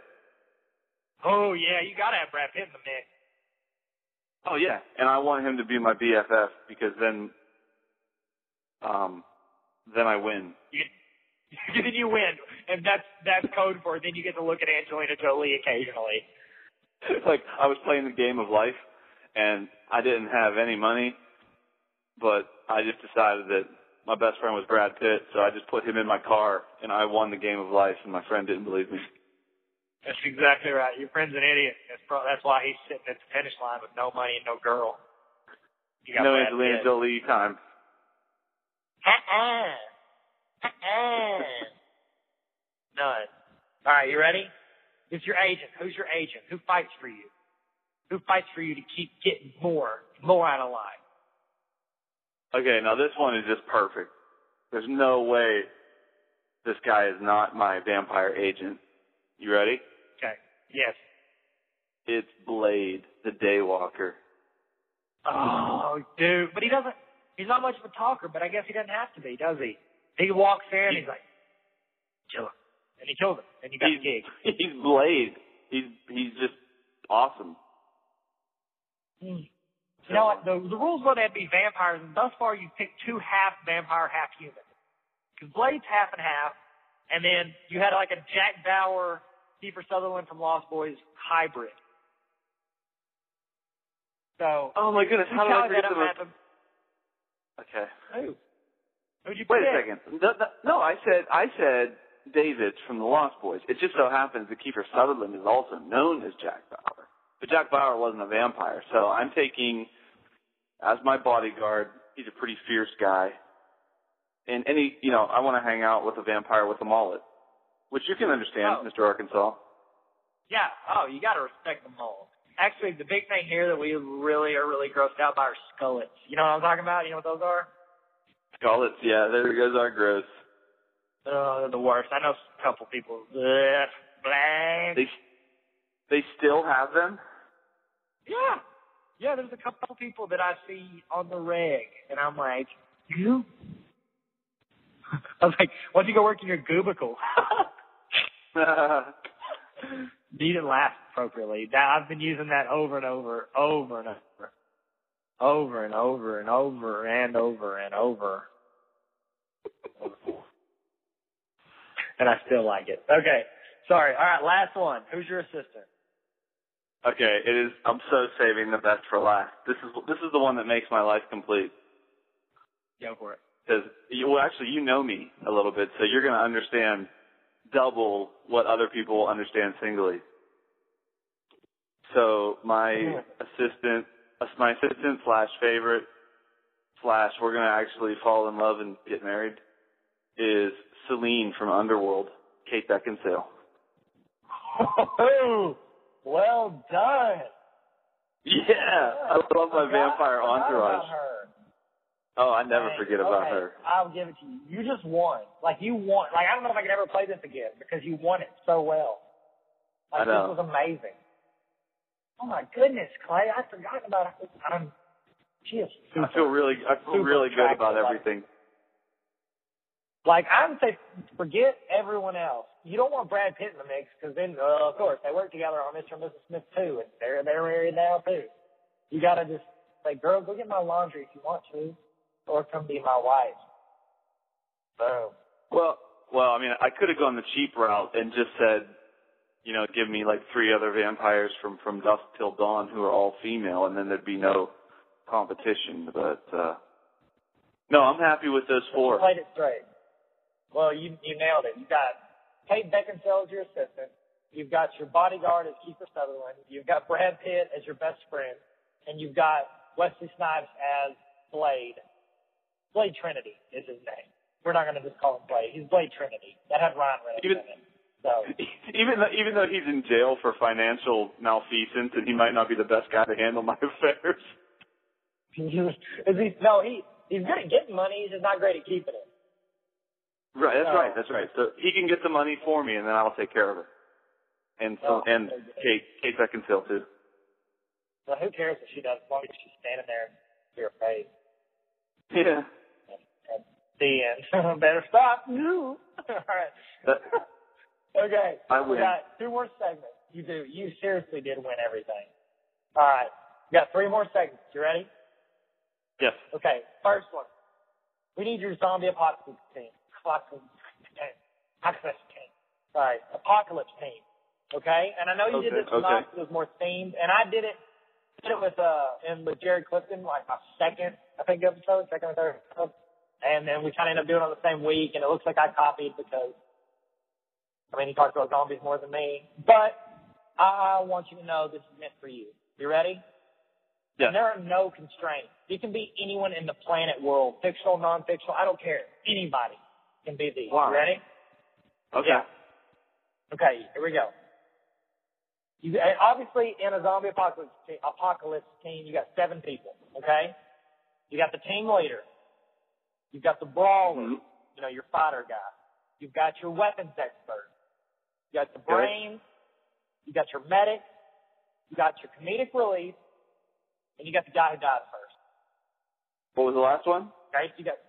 Oh, yeah. You got to have Brad Pitt in the mix. Oh, yeah. And I want him to be my B F F because then... Um, then I win. You, then you win, and that's that's code for it. Then you get to look at Angelina Jolie occasionally. Like I was playing the game of life, and I didn't have any money, but I just decided that my best friend was Brad Pitt, so I just put him in my car, and I won the game of life. And my friend didn't believe me. That's exactly right. Your friend's an idiot. That's pro- that's why he's sitting at the finish line with no money and no girl. You got no Brad Angelina Pitt. Jolie time. Uh-uh. Uh-uh. None. All right, you ready? It's your agent. Who's your agent? Who fights for you? Who fights for you to keep getting more, more out of life? Okay, now this one is just perfect. There's no way this guy is not my vampire agent. You ready? Okay. Yes. It's Blade, the Daywalker. Oh, dude. But he doesn't... He's not much of a talker, but I guess he doesn't have to be, does he? He walks in, he, he's like, kill him. And he killed him, and you got the gig. He's Blade. He's he's just awesome. Mm. You so, know what? The, the rules were that be vampires, and thus far you've picked two half vampire, half human. Because Blade's half and half, and then you had like a Jack Bauer, Kiefer Sutherland from Lost Boys hybrid. So, oh my goodness, how did I forget that? Okay. Who? Who'd you Wait a second. No, no, I said I said David from The Lost Boys. It just so happens that Kiefer Sutherland is also known as Jack Bauer. But Jack Bauer wasn't a vampire, so I'm taking, as my bodyguard, he's a pretty fierce guy. And any, you know, I want to hang out with a vampire with a mullet, which you can understand, oh. Mister Arkansas. Yeah. Oh, you got to respect the mullet. Actually, the big thing here that we really are really grossed out by are skullets. You know what I'm talking about? You know what those are? Skullets, yeah. There goes our gross. Oh, they're the worst. I know a couple people. Bleh, bleh. They, they still have them? Yeah. Yeah, there's a couple people that I see on the reg, and I'm like, you? I was like, why don't you go work in your goobicle? You didn't laugh appropriately. That, I've been using that over and over, over and over, over and over and over and over and over. And I still like it. Okay. Sorry. All right. Last one. Who's your assistant? Okay. It is. I'm so saving the best for last. This is this is the one that makes my life complete. Go for it. Because, well, actually, you know me a little bit, so you're going to understand double what other people understand singly. So my assistant, my assistant slash favorite slash we're going to actually fall in love and get married is Celine from Underworld, Kate Beckinsale. Oh, well done. Yeah, I love my I vampire entourage. About her. Oh, I never Dang. forget about okay. her. I'll give it to you. You just won. Like, you won. Like, I don't know if I can ever play this again because you won it so well. Like, I know. This was amazing. Oh, my goodness, Clay. I'd forgotten about it. I'm, she is super, I feel really, I feel really good about everything. Like, I would say forget everyone else. You don't want Brad Pitt in the mix because then, uh, of course, they work together on Mister and Missus Smith, too, and they're, they're married now, too. You got to just say, girl, go get my laundry if you want to. Or come be my wife. Boom. Well, well, I mean, I could have gone the cheap route and just said you know, give me like three other vampires from, from dusk till dawn who are all female, and then there'd be no competition. But uh, no, I'm happy with those four. You played it straight. Well, you you nailed it. You got Kate Beckinsale as your assistant. You've got your bodyguard as Kiefer Sutherland. You've got Brad Pitt as your best friend, and you've got Wesley Snipes as Blade. Blade Trinity is his name. We're not going to just call him Blade. He's Blade Trinity. That had Ryan Reynolds even, in it. So even though, even though he's in jail for financial malfeasance, and he might not be the best guy to handle my affairs. is he, no, he he's good at getting money. He's just not great at keeping it. Right. That's so, right. That's right. So he can get the money for me, and then I'll take care of it. And so, oh, and Kate Kate Beckinsale too. Well, who cares what she does as long as she's standing there to your face? Yeah. At the end. Better stop. No. All right. That, okay. I win. We got two more segments. You do. You seriously did win everything. All right. We got three more segments. You ready? Yes. Okay. First one. We need your zombie apocalypse team. Apocalypse team. Apocalypse team. Sorry. Apocalypse team. Okay? And I know you okay. did this with okay. It was more themed. And I did it. Did it with uh and with Jared Clifton, like my second I think episode, second or third episode, and then we kind of end up doing it on the same week, and it looks like I copied because I mean he talked about zombies more than me, but I want you to know this is meant for you. You ready? Yeah. There are no constraints. You can be anyone in the planet world, fictional, non-fictional. I don't care. Anybody can be these. Wow. You ready? Okay. Yeah. Okay. Here we go. You, obviously, in a zombie apocalypse team, apocalypse team, you got seven people, okay? You got the team leader. You've got the brawler, mm-hmm. you know, your fighter guy. You've got your weapons expert. You got the brains. You got your medic. You got your comedic relief. And you got the guy who dies first. What was the last one? Okay, so you got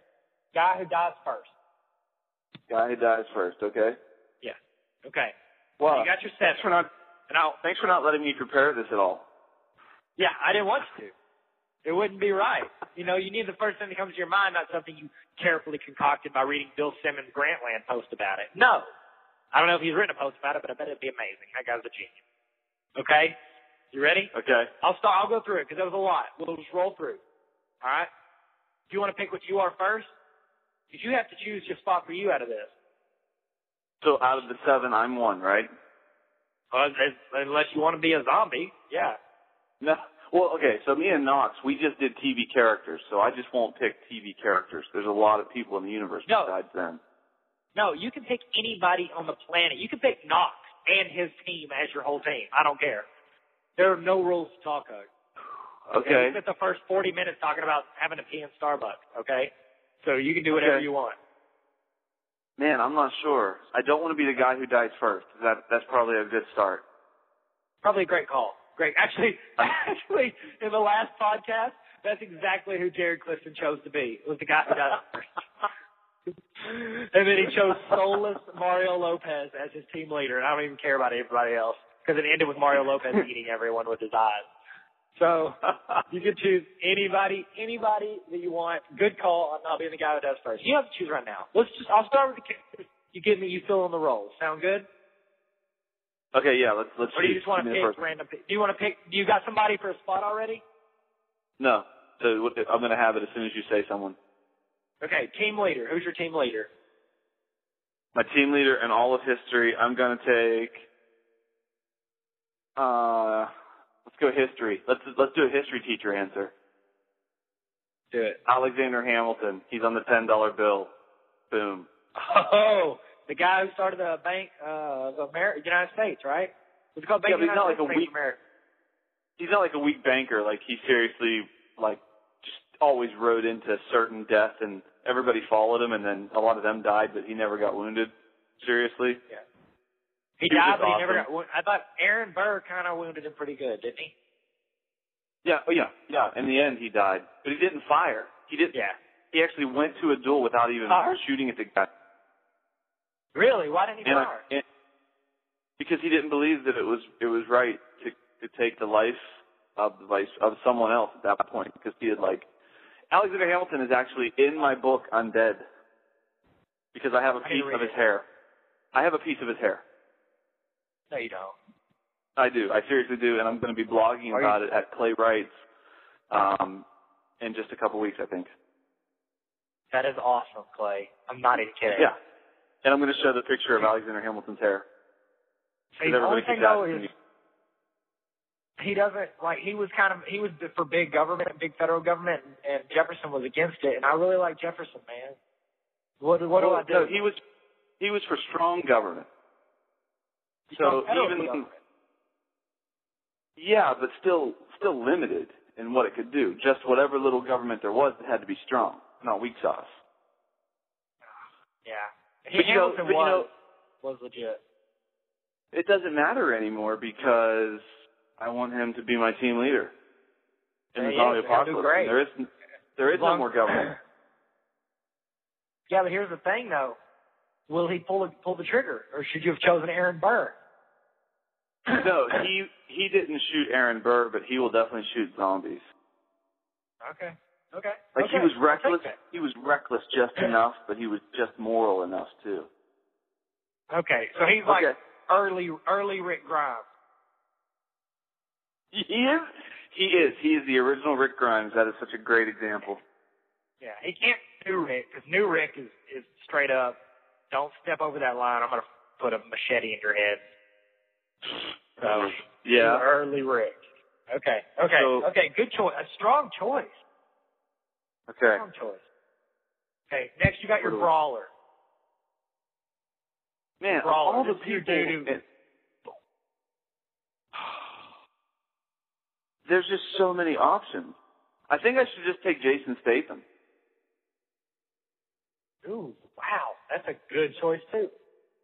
guy who dies first. Guy who dies first, okay? Yeah, okay. Well, so you got your seven. That's when I- And I'll, thanks for not letting me prepare this at all. Yeah, I didn't want to. It wouldn't be right. You know, you need the first thing that comes to your mind, not something you carefully concocted by reading Bill Simmons' Grantland post about it. No. I don't know if he's written a post about it, but I bet it'd be amazing. That guy's a genius. Okay? You ready? Okay. I'll start. I'll go through it because that was a lot. We'll just roll through. All right? Do you want to pick what you are first? Because you have to choose your spot for you out of this. So out of the seven, I'm one, right? Uh, unless you want to be a zombie, yeah. No, well, okay, so me and Knox, we just did T V characters, so I just won't pick T V characters. There's a lot of people in the universe no. besides them. No, you can pick anybody on the planet. You can pick Knox and his team as your whole team. I don't care. There are no rules to talk about. Okay. okay. We spent the first forty minutes talking about having to pee in Starbucks, okay? So you can do whatever okay. you want. Man, I'm not sure. I don't want to be the guy who dies first. That that's probably a good start. Probably a great call. Great. Actually, actually, in the last podcast, that's exactly who Jared Clifton chose to be. Was the guy who dies first. And then he chose soulless Mario Lopez as his team leader. And I don't even care about everybody else because it ended with Mario Lopez eating everyone with his eyes. So you can choose anybody, anybody that you want. Good call on not being the guy who does first. You don't have to choose right now. Let's just. I'll start with the characters. You give me. You fill in the roles. Sound good? Okay. Yeah. Let's let's. Or do you just want to pick random? Do you want to pick? Do you got somebody for a spot already? No. So I'm going to have it as soon as you say someone. Okay. Team leader. Who's your team leader? My team leader in all of history. I'm going to take. Uh. Let's go history. Let's let's do a history teacher answer. Do it. Alexander Hamilton. He's on the ten dollar bill. Boom. Oh, the guy who started the Bank of uh, America, United States, right? What's it called? Bank yeah, United he's not States like a weak. America. He's not like a weak banker. Like he seriously, like just always rode into certain death, and everybody followed him, and then a lot of them died, but he never got wounded. Seriously. Yeah. He, he died, but he awesome. never got wounded. I thought Aaron Burr kind of wounded him pretty good, didn't he? Yeah, oh yeah, yeah. In the end, he died, but he didn't fire. He didn't. Yeah. He actually went to a duel without even fire? shooting at the guy. Really? Why didn't he and fire? I, and because he didn't believe that it was it was right to to take the life of the life of someone else at that point. Because he had like Alexander Hamilton is actually in my book Undead because I have a I piece of his it. hair. I have a piece of his hair. No, you don't. I do. I seriously do, and I'm going to be blogging Are about you? it at Clay Writes um, in just a couple weeks, I think. That is awesome, Clay. I'm not even kidding. Yeah. And I'm going to show the picture of Alexander Hamilton's hair. Hey, the only thing, though, is he doesn't, like, he was kind of, he was for big government, big federal government, and Jefferson was against it, and I really like Jefferson, man. What, what do I do? No, he was, he was for strong government. So even, government. yeah, but still, still limited in what it could do. Just whatever little government there was, it had to be strong, not weak sauce. Yeah. He, but, you know, but, you know, was legit. It doesn't matter anymore because I want him to be my team leader in the zombie apocalypse. There is, there is no more government. Yeah, but here's the thing, though. Will he pull, pull the trigger, or should you have chosen Aaron Burr? No, he he didn't shoot Aaron Burr, but he will definitely shoot zombies. Okay. Okay. Like okay. he was reckless. He was reckless just enough, but he was just moral enough too. Okay, so he's like okay. early, early Rick Grimes. He is. He is. He is the original Rick Grimes. That is such a great example. Yeah, he can't do Rick because new Rick is is straight up. Don't step over that line. I'm gonna put a machete in your head. So yeah, early Rick. Okay. Okay. So, okay. Good choice. A strong choice. Okay. Okay. Next, you got your brawler. Man, brawler. all the people. And, there's just so many options. I think I should just take Jason Statham. Ooh, wow, that's a good choice too.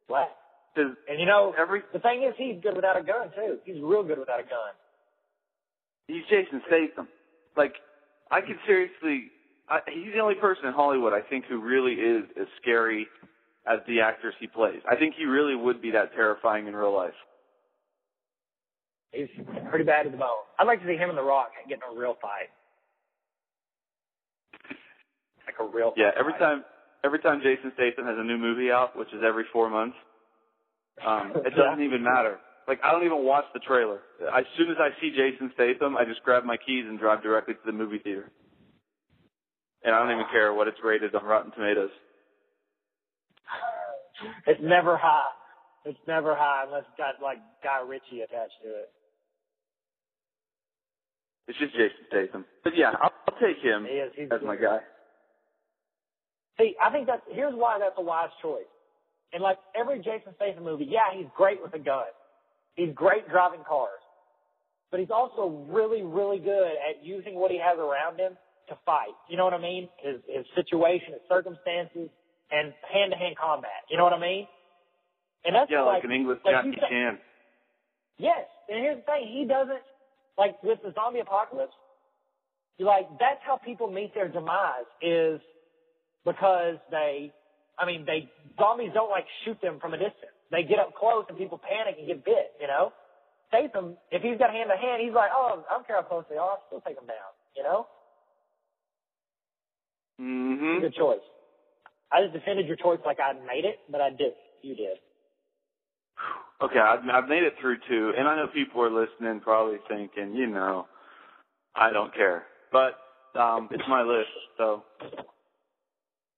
Wow. And you know, every the thing is, he's good without a gun too. He's real good without a gun. He's Jason Statham. Like, I could seriously. I, he's the only person in Hollywood, I think, who really is as scary as the actors he plays. I think he really would be that terrifying in real life. He's pretty bad at the bone. I'd like to see him and The Rock getting a real fight. Like a real yeah, fight. Yeah, every time every time Jason Statham has a new movie out, which is every four months, um, it doesn't even matter. Like, I don't even watch the trailer. As soon as I see Jason Statham, I just grab my keys and drive directly to the movie theater. And I don't even care what it's rated on Rotten Tomatoes. It's never high. It's never high unless it's got, like, Guy Ritchie attached to it. It's just Jason Statham. But, yeah, I'll, I'll take him he is, he's as my guy. See, I think that's – here's why that's a wise choice. And, like, every Jason Statham movie, yeah, he's great with a gun. He's great driving cars. But he's also really, really good at using what he has around him to fight. You know what I mean? His, his situation, his circumstances, and hand-to-hand combat. You know what I mean? And that's yeah, like, like an English like Jackie Chan. Yes. And here's the thing. He doesn't, like, with the zombie apocalypse, like, that's how people meet their demise is because they, I mean, they zombies don't, like, shoot them from a distance. They get up close and people panic and get bit, you know? Statham, if he's got hand-to-hand, he's like, oh, I don't care how close they are. I'll still take them down, you know? Mm-hmm. Good choice. I just defended your choice like I made it, but I didn't. You did. Okay, I've, I've made it through two, and I know people are listening probably thinking, you know, I don't care. But um, it's my list, so.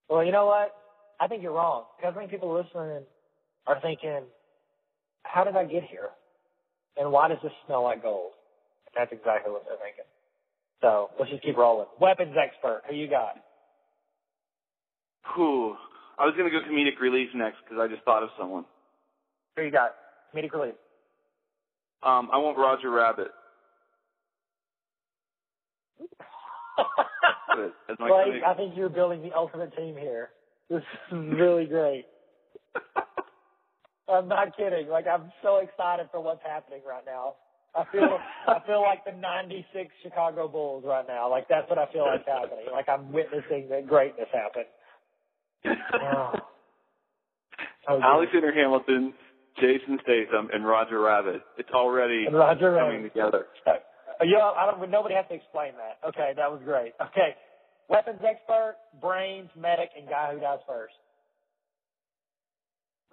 Well, you know what? I think you're wrong. Because I think people listening are thinking, how did I get here? And why does this smell like gold? And that's exactly what they're thinking. So let's just keep rolling. Weapons expert, who you got? Whew. I was going to go comedic relief next because I just thought of someone. Who you got? Comedic relief. Um, I want Roger Rabbit. Blake, comedic. I think you're building the ultimate team here. This is really great. I'm not kidding. Like, I'm so excited for what's happening right now. I feel I feel like the ninety-six Chicago Bulls right now. Like, that's what I feel like happening. Like, I'm witnessing that greatness happen. Wow. Oh, Alexander Hamilton, Jason Statham, and Roger Rabbit. It's already Roger coming Rabbit. together. Yeah, I don't, nobody has to explain that. Okay, that was great. Okay, weapons expert, brains, medic, and guy who dies first.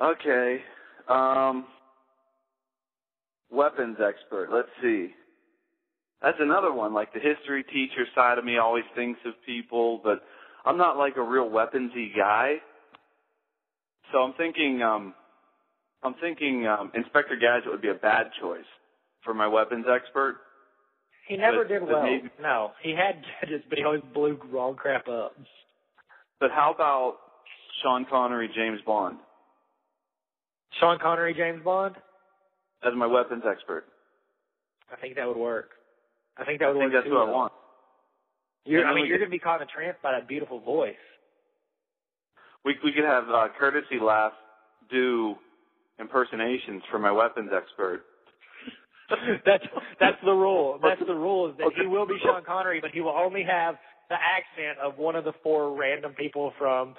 Okay. Um, weapons expert. Let's see. That's another one. Like, the history teacher side of me always thinks of people, but I'm not like a real weaponsy guy. So I'm thinking, um, I'm thinking um, Inspector Gadget would be a bad choice for my weapons expert. He never but, did well. Maybe, no, he had gadgets, but he always blew wrong crap up. But how about Sean Connery, James Bond? Sean Connery, James Bond? As my weapons expert. I think that would work. I think that would I think work that's too what well. I want. You're, I mean, you're going to be caught in a trance by that beautiful voice. We we could have uh, Courtesy Laugh do impersonations for my weapons expert. that's that's the rule. That's the rule is that he will be Sean Connery, but he will only have the accent of one of the four random people from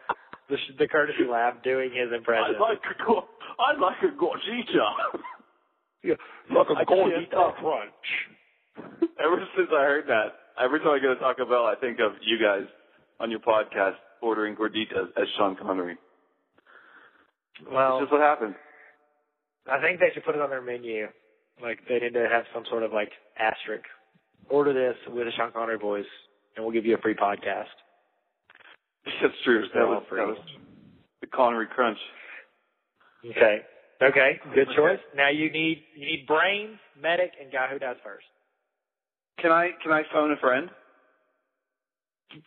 the, the Courtesy Laugh doing his impression. I'd like a go- I'd like a gordita. Yeah, like a gordita crunch. Ever since I heard that, every time I go to Taco Bell, I think of you guys on your podcast ordering gorditas as Sean Connery. Well, this is what happened. I think they should put it on their menu. Like, they need to have some sort of, like, asterisk. Order this with a Sean Connery voice, and we'll give you a free podcast. That's true. That was, that was the Connery crunch. Okay. Okay. Good choice. Now you need you need brains, medic, and guy who dies first. Can I can I phone a friend?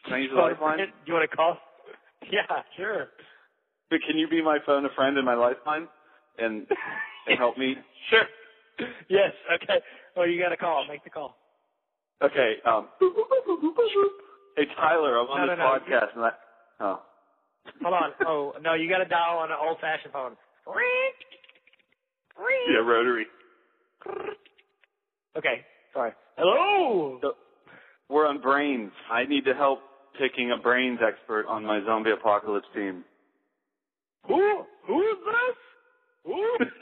Can I use the lifeline? Do you want to call? Yeah, sure. But can you be my phone a friend and my lifeline and and help me? Sure. Yes. Okay. Well, you got to call. Make the call. Okay. Um, hey Tyler, I'm on no, this no, podcast, no. and I. Oh. Hold on. Oh no, you got to dial on an old-fashioned phone. Yeah, rotary. Okay. Sorry. Hello. So we're on brains. I need to help picking a brains expert on my zombie apocalypse team. Who? Who is this? Who? That's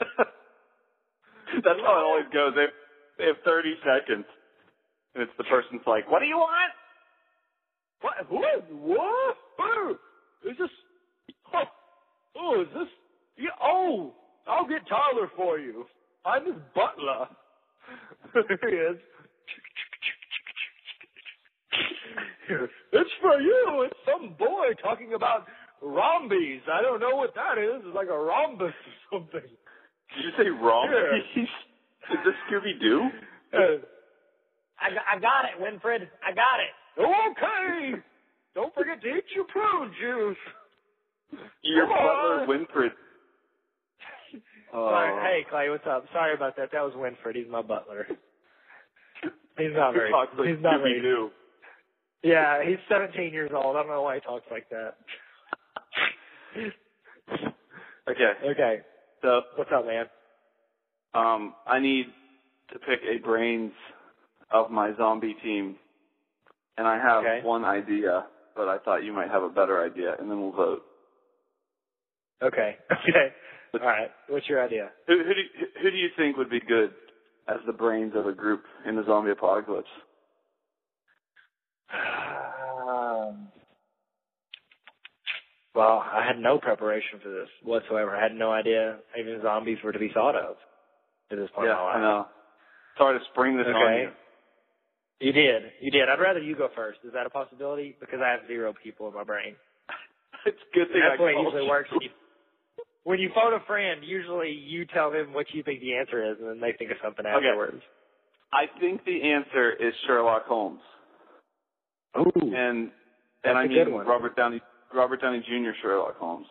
how it always goes. They have, they have thirty seconds, and it's the person's like, "What do you want? What? Who? What? Who? Is this? Oh, oh is this? Yeah, oh, I'll get Tyler for you. I'm his butler." There he is. It's for you. It's some boy talking about rombies. I don't know what that is. It's like a rhombus or something. Did you say rombies? Yeah. Is this Scooby-Doo? Uh, I, I got it, Winfred. I got it. Okay. Don't forget to eat your prune juice. Your butler, Winfred. Oh. Hey, Clay, what's up? Sorry about that. That was Winfred. He's my butler. He's not very. Like he's not very new. Yeah, he's seventeen years old. I don't know why he talks like that. Okay. Okay. So what's up, man? Um, I need to pick a brains of my zombie team, and I have okay. one idea, but I thought you might have a better idea, and then we'll vote. Okay. Okay. All right. What's your idea? Who, who, do you, who do you think would be good as the brains of a group in the zombie apocalypse? Um, well, I had no preparation for this whatsoever. I had no idea even zombies were to be thought of at this point yeah, in my life. I know. It's hard to spring this okay. on you. You did. You did. I'd rather you go first. Is that a possibility? Because I have zero people in my brain. It's a good thing I called you. That's the way it usually works. When you phone a friend, usually you tell them what you think the answer is, and then they think of something afterwards. Okay. I think the answer is Sherlock Holmes. Oh, and and I mean Robert Downey Robert Downey Junior Sherlock Holmes,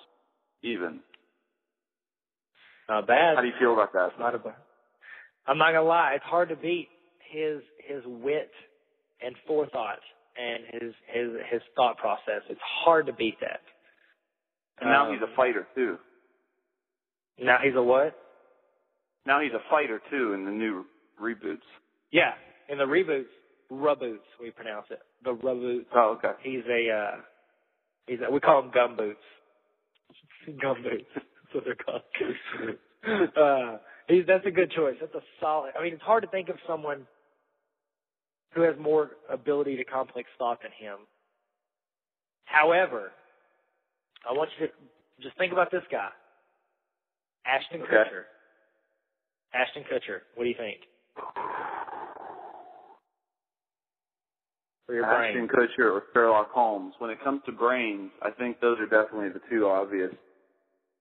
even. Not bad. How do you feel about that? Not a bad. I'm not gonna lie; it's hard to beat his his wit and forethought and his his his thought process. It's hard to beat that. And now um, he's a fighter too. Now he's a what? Now he's a fighter, too, in the new reboots. Yeah, in the reboots, Ruboots, we pronounce it. The Ruboots. Oh, okay. He's a, uh, he's a, we call him Gumboots. Gumboots, that's what they're called. uh, he's, that's a good choice. That's a solid, I mean, it's hard to think of someone who has more ability to complex thought than him. However, I want you to just think about this guy. Ashton okay. Kutcher Ashton Kutcher, what do you think? For your Ashton brain. Kutcher or Sherlock Holmes. When it comes to brains, I think those are definitely the two obvious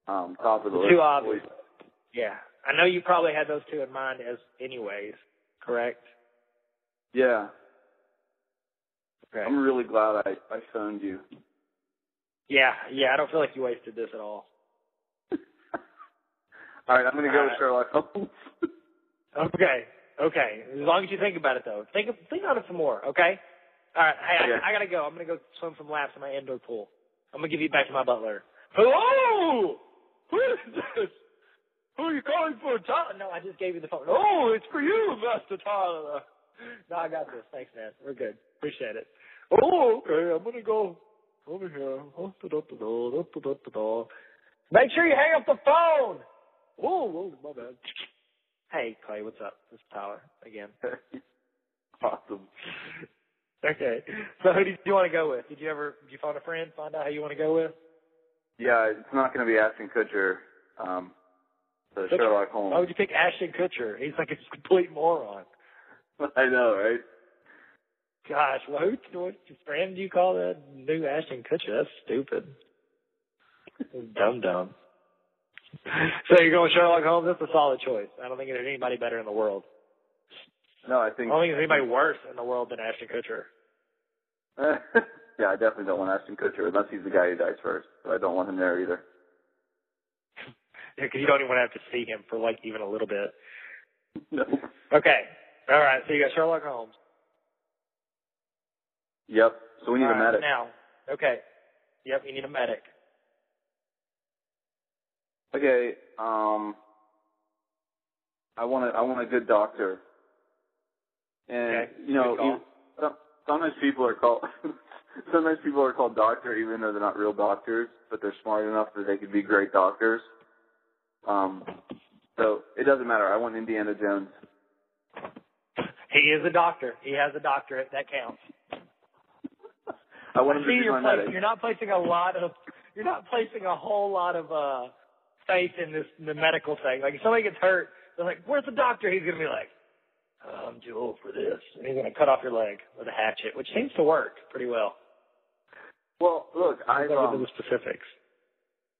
um, top of the, the list. Two obvious. Yeah. I know you probably had those two in mind as anyways, correct? Yeah. Okay. I'm really glad I, I phoned you. Yeah, yeah, I don't feel like you wasted this at all. All right, I'm going to go with Sherlock Holmes. Okay, okay. As long as you think about it, though. Think think on it some more, okay? All right, hey, okay. I, I got to go. I'm going to go swim some laps in my indoor pool. I'm going to give you back to my butler. Hello? Who is this? Who are you calling for, Tyler? No, I just gave you the phone. Oh, it's for you, Master Tyler. No, I got this. Thanks, man. We're good. Appreciate it. Oh, okay. I'm going to go over here. Make sure you hang up the phone. Whoa, whoa, my bad. Hey, Clay, what's up? This is Tyler again. Awesome. Okay. So who did you want to go with? Did you ever did you find a friend, find out who you want to go with? Yeah, it's not going to be Ashton Kutcher. Um, so Kutcher. Sherlock Holmes. Why would you pick Ashton Kutcher? He's like a complete moron. I know, right? Gosh, well, who, what friend do you call that new Ashton Kutcher? That's stupid. Dumb, dumb. So you're going Sherlock Holmes? That's a solid choice. I don't think there's anybody better in the world. No, I think... I don't think there's anybody worse in the world than Ashton Kutcher. Uh, yeah, I definitely don't want Ashton Kutcher, unless he's the guy who dies first. So I don't want him there either. Yeah, because you don't even want to have to see him for, like, even a little bit. No. Okay. All right, so you got Sherlock Holmes. Yep, so we need All a right, medic. Now, okay. Yep, we need a medic. Okay, um, I want a, I want a good doctor. And, okay. you know, you, some, sometimes people are called, sometimes people are called doctor even though they're not real doctors, but they're smart enough that they could be great doctors. Um, so it doesn't matter. I want Indiana Jones. He is a doctor. He has a doctorate. That counts. I want him to be my medic. You're not placing a lot of, you're not placing a whole lot of, uh, faith in this the medical thing. Like if somebody gets hurt, they're like, "Where's the doctor?" He's gonna be like, oh, "I'm too old for this," and he's gonna cut off your leg with a hatchet, which seems to work pretty well. Well, look, I um, the specifics.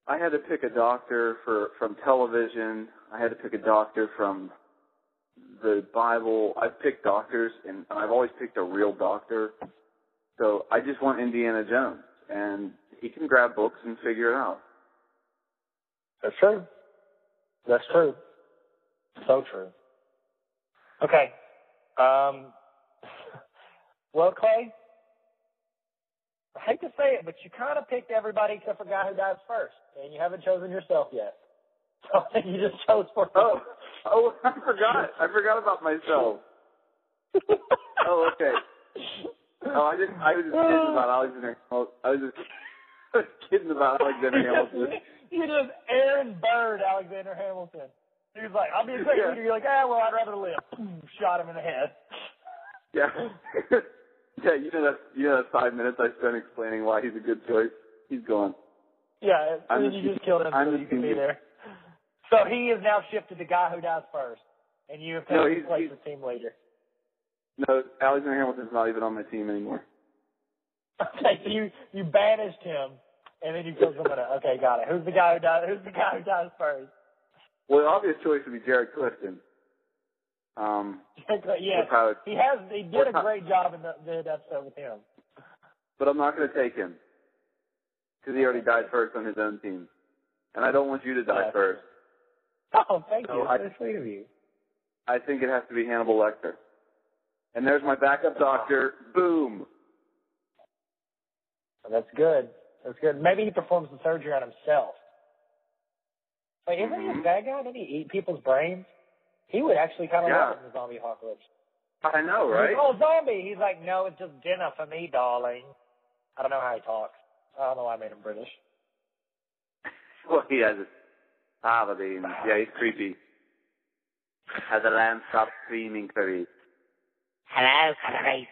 I had to pick a doctor for from television. I had to pick a doctor from the Bible. I've picked doctors, and I've always picked a real doctor. So I just want Indiana Jones, and he can grab books and figure it out. That's true. That's true. So true. Okay. Um, well, Clay, I hate to say it, but you kind of picked everybody except for Guy Who Dies First, and you haven't chosen yourself yet. So I think you just chose for Oh, oh I forgot. I forgot about myself. Oh, okay. Oh, I didn't. I was just kidding about Alexander. I was just I was kidding about Alexander Hamilton. You just Aaron Burr, Alexander Hamilton. He was like, I'll be a second. Yeah. You're like, ah, well, I'd rather live. Boom, shot him in the head. Yeah. Yeah, you know, that, you know that five minutes I spent explaining why he's a good choice. He's gone. Yeah, I mean, you just killed him I'm so you can be there. So he is now shifted to Guy Who Dies First, and you have no, he's, he's, the team leader. No, Alexander Hamilton's not even on my team anymore. Okay, so you, you banished him. And then you kill someone else. Okay, got it. Who's the guy who dies? Who's the guy who dies first? Well, the obvious choice would be Jared Clifton. Um, yes, he has. He did a great job in the, the episode with him. But I'm not going to take him because he already died first on his own team, and I don't want you to die yeah. first. Oh, thank so you. I, That's sweet of you. I think it has to be Hannibal Lecter. And there's my backup doctor. Boom. That's good. That's good. Maybe he performs the surgery on himself. Wait, isn't mm-hmm. he a bad guy? Didn't he eat people's brains? He would actually kind of yeah. love it in the zombie apocalypse. I know, right? He's, oh, zombie! He's like, no, it's just dinner for me, darling. I don't know how he talks. I don't know why I made him British. Well, he has it. Ah, but he, yeah, he's creepy. Has the lamb stopped screaming for me? Hello, Clarice.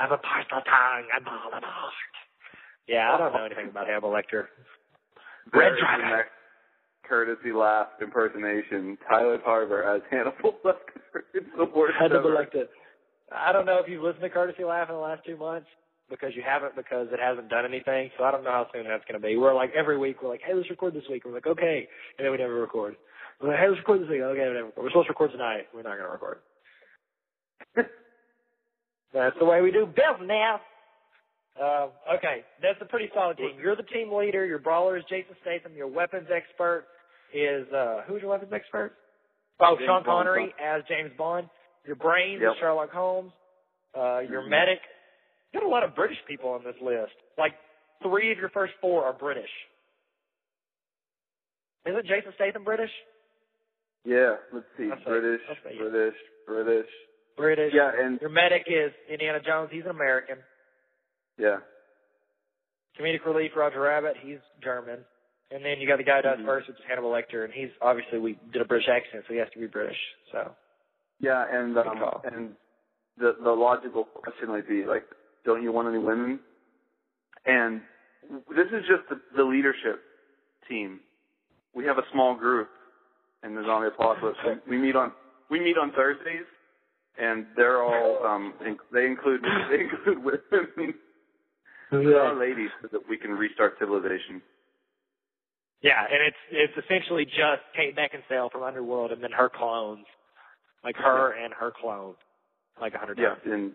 I'm a parcel tongue. I'm all a Yeah, I don't know anything about Hannibal Lecter. Red Dragon. courtesy laugh impersonation, Tyler Tarver as Hannibal Lecter. It's the worst Hannibal Lecter. I don't know if you've listened to Courtesy Laugh in the last two months because you haven't, because it hasn't done anything. So I don't know how soon that's going to be. We're like every week, we're like, hey, let's record this week. We're like, okay. And then we never record. We're like, hey, let's record this week. Okay, we never record. We're supposed to record tonight. We're not going to record. That's the way we do business now. Um, okay, that's a pretty solid team. You're the team leader. Your brawler is Jason Statham. Your weapons expert is uh, – who's your weapons expert? Oh, James Sean Connery Bond. As James Bond. Your brains yep. is Sherlock Holmes. Uh, your mm-hmm. medic. You got a lot of British people on this list. Like three of your first four are British. Isn't Jason Statham British? Yeah, let's see. I'll British, say, British, British. British. Yeah, and your medic is Indiana Jones. He's an American. Yeah. Comedic relief, Roger Rabbit, he's German. And then you got the guy who does mm-hmm. first, which is Hannibal Lecter, and he's obviously, we did a British accent, so he has to be British. So. Yeah, and um, and the the logical question would be, like, don't you want any women? And this is just the, the leadership team. We have a small group in the Zombie Apocalypse. we, we meet on we meet on Thursdays, and they're all um in, they include they include women. There are ladies so that we can restart civilization. Yeah, and it's it's essentially just Kate Beckinsale from Underworld, and then her clones, like her yeah. and her clone, like a hundred times. Yeah, and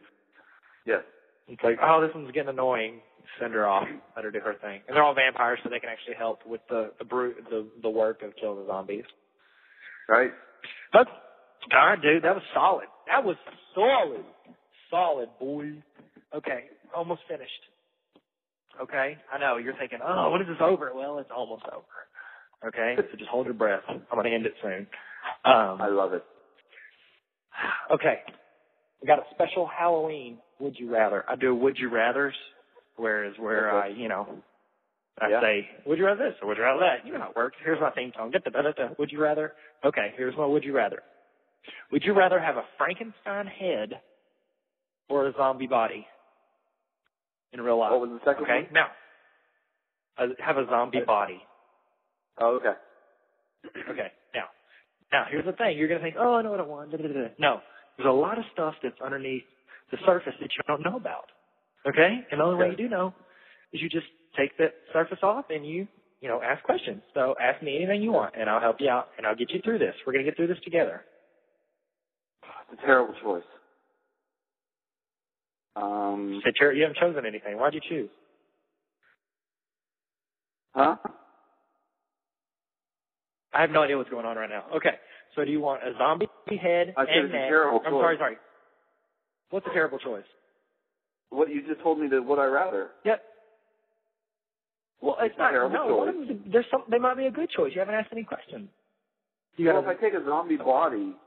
yes, yeah. It's like, oh, this one's getting annoying. Send her off. Let her do her thing. And they're all vampires, so they can actually help with the the brute, the the work of killing the zombies. Right. But all right, dude, that was solid. That was solid, solid boy. Okay, almost finished. Okay, I know. You're thinking, oh, when is this over? Well, it's almost over. Okay, so just hold your breath. I'm going to end it soon. Um, I love it. Okay, we got a special Halloween Would You Rather. I do Would You Rathers, whereas where I, you know, I yeah. say, would you rather this or would you rather that? You know how it works. Here's my theme song. Would you rather? Okay, here's my Would You Rather. Would you rather have a Frankenstein head or a zombie body? In real life. What was the second okay. one? Now, I have a zombie body. Oh, okay. Okay, now, now here's the thing. You're going to think, oh, I know what I want. Da, da, da. No, there's a lot of stuff that's underneath the surface that you don't know about. Okay? And the only okay. way you do know is you just take that surface off and you, you know, ask questions. So ask me anything you want, and I'll help you out, and I'll get you through this. We're going to get through this together. It's a terrible choice. Um, you haven't chosen anything. Why'd you choose? Huh? I have no idea what's going on right now. Okay. So do you want a zombie head I and neck? I'm choice. sorry, sorry. What's a terrible choice? What you just told me that what I rather. Yep. Well, it's, it's not terrible no, choice. One of them, there's some, they might be a good choice. You haven't asked any questions. You well, gotta, if I take a zombie body,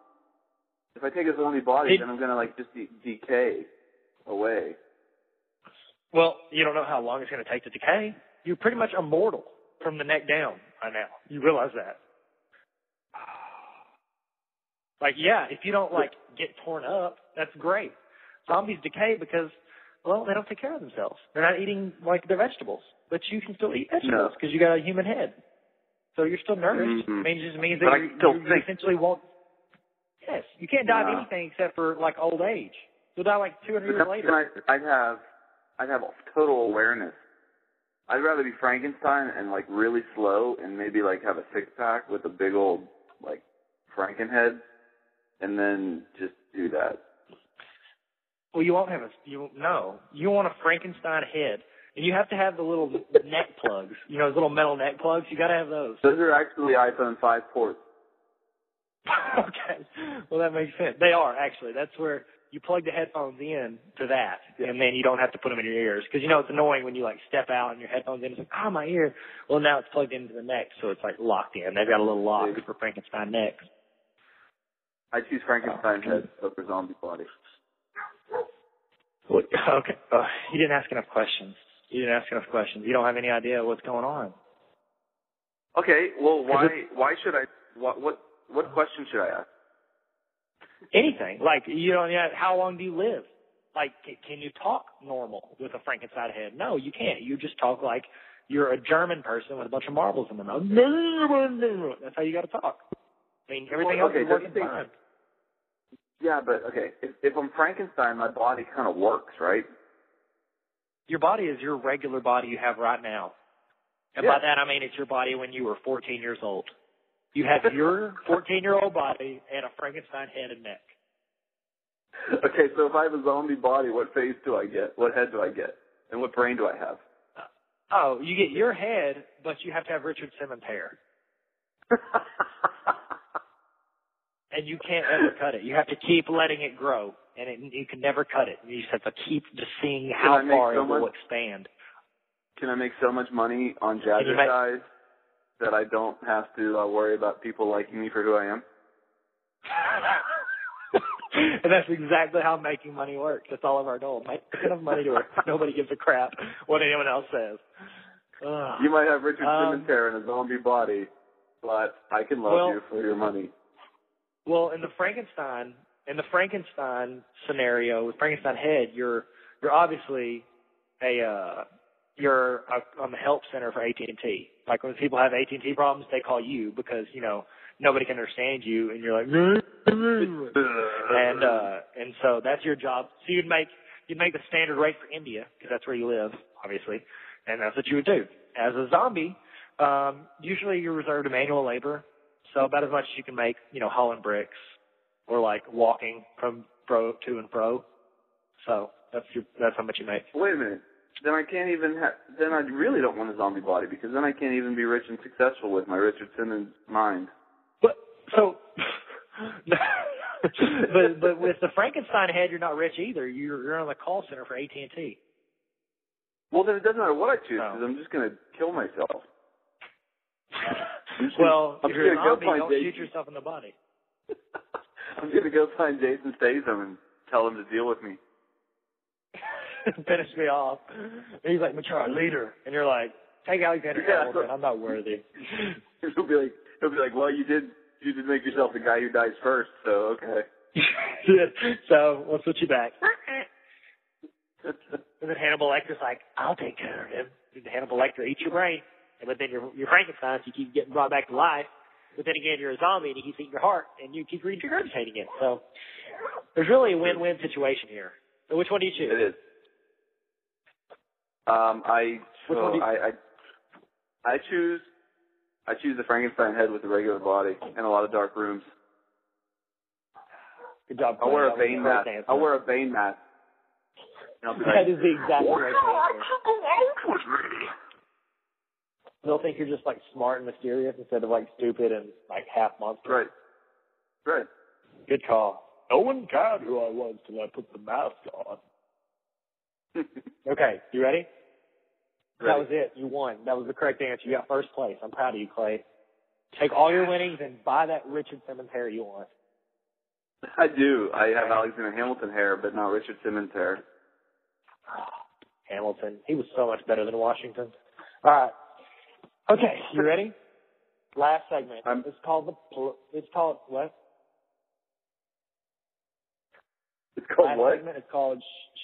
if I take a zombie body, it, then I'm gonna like just de- decay. away. Well, you don't know how long it's going to take to decay. You're pretty much immortal from the neck down right now. You realize that. Like, yeah, if you don't, like, get torn up, that's great. Zombies decay because, well, they don't take care of themselves. They're not eating, like, their vegetables. But you can still eat vegetables because no. you got a human head. So you're still nourished. Mm-hmm. I mean, it just means that you, you, you essentially won't. Yes, you can't die of nah. anything except for, like, old age. You'll die like two hundred years later. I, I'd have, I'd have total awareness. I'd rather be Frankenstein and like really slow and maybe like have a six pack with a big old like Frankenhead, and then just do that. Well, you won't have a you no. You want a Frankenstein head, and you have to have the little neck plugs. You know, those little metal neck plugs. You got to have those. Those are actually iPhone five ports. Okay, well that makes sense. They are actually. That's where. You plug the headphones in to that, yeah. and then you don't have to put them in your ears. Because, you know, it's annoying when you, like, step out and your headphones in. It's like, oh, my ear. Well, now it's plugged into the neck, so it's, like, locked in. They've got a little lock Dude. for Frankenstein necks. I choose Frankenstein oh. head over zombie body. Okay. Uh, you didn't ask enough questions. You didn't ask enough questions. You don't have any idea what's going on. Okay. Well, why why should I what, – what, what question should I ask? Anything. Like, you know, how long do you live? Like, can you talk normal with a Frankenstein head? No, you can't. You just talk like you're a German person with a bunch of marbles in their mouth. That's how you got to talk. I mean, everything well, okay, else is working fine. Yeah, but, okay, if, if I'm Frankenstein, my body kind of works, right? Your body is your regular body you have right now. And yeah. by that, I mean it's your body when you were fourteen years old. You have your fourteen-year-old body and a Frankenstein head and neck. Okay, so if I have a zombie body, what face do I get? What head do I get? And what brain do I have? Oh, you get your head, but you have to have Richard Simmons' hair. And you can't ever cut it. You have to keep letting it grow, and it, you can never cut it. You just have to keep just seeing how far so it much, will expand. Can I make so much money on Jazzercise that I don't have to uh, worry about people liking me for who I am? And that's exactly how making money works. That's all of our goal. Make enough money to where nobody gives a crap what anyone else says. Ugh. You might have Richard um, Simmons hair and a zombie body, but I can love well, you for your money. Well, in the Frankenstein, in the Frankenstein scenario with Frankenstein head, you're you're obviously a uh, you're a, on the help center for A T and T. Like when people have A T and T problems, they call you because you know nobody can understand you, and you're like, and uh, and so that's your job. So you'd make you'd make the standard rate for India because that's where you live, obviously, and that's what you would do as a zombie. Um, usually, you're reserved to manual labor. So about as much as you can make, you know, hauling bricks or, like, walking from pro to and fro. So that's your, that's how much you make. Wait a minute. Then I can't even – then I really don't want a zombie body because then I can't even be rich and successful with my Richard Simmons mind. But so – but but with the Frankenstein head, you're not rich either. You're, you're on the call center for A T and T. Well, then it doesn't matter what I choose because no. I'm just going to kill myself. Well, I'm if you're a zombie, don't Jason. shoot yourself in the body. I'm going to go find Jason Statham and tell him to deal with me. Finish me off. And he's like, mature leader. And you're like, take Alexander Hamilton. Yeah, I'm not worthy. He'll be like, he'll be like, well, you did you did make yourself the guy who dies first, so okay. So we'll switch you back. And then Hannibal Lecter's like, I'll take care of him. And Hannibal Lecter, eat your brain. But then you're, you're Frankenstein, so you keep getting brought back to life. But then again, you're a zombie, and you keep eating your heart, and you keep regurgitating it. So there's really a win-win situation here. So which one do you choose? It is. Um, I, so you- I, I, I choose I choose the Frankenstein head with a regular body and a lot of dark rooms. Good job. I wear a Bane mask. I wear a Bane mask. That right. is the exact right answer. They'll think you're just, like, smart and mysterious instead of, like, stupid and, like, half monster. Right. Right. Good call. No one cared who I was till I put the mask on. Okay. You ready? ready? That was it. You won. That was the correct answer. You got first place. I'm proud of you, Clay. Take all your winnings and buy that Richard Simmons hair you want. I do. I have Alexander Hamilton hair, but not Richard Simmons hair. Hamilton. He was so much better than Washington. All right. Okay, you ready? Last segment. I'm, it's called the. Pl- it's called what? It's called Last what? Segment is called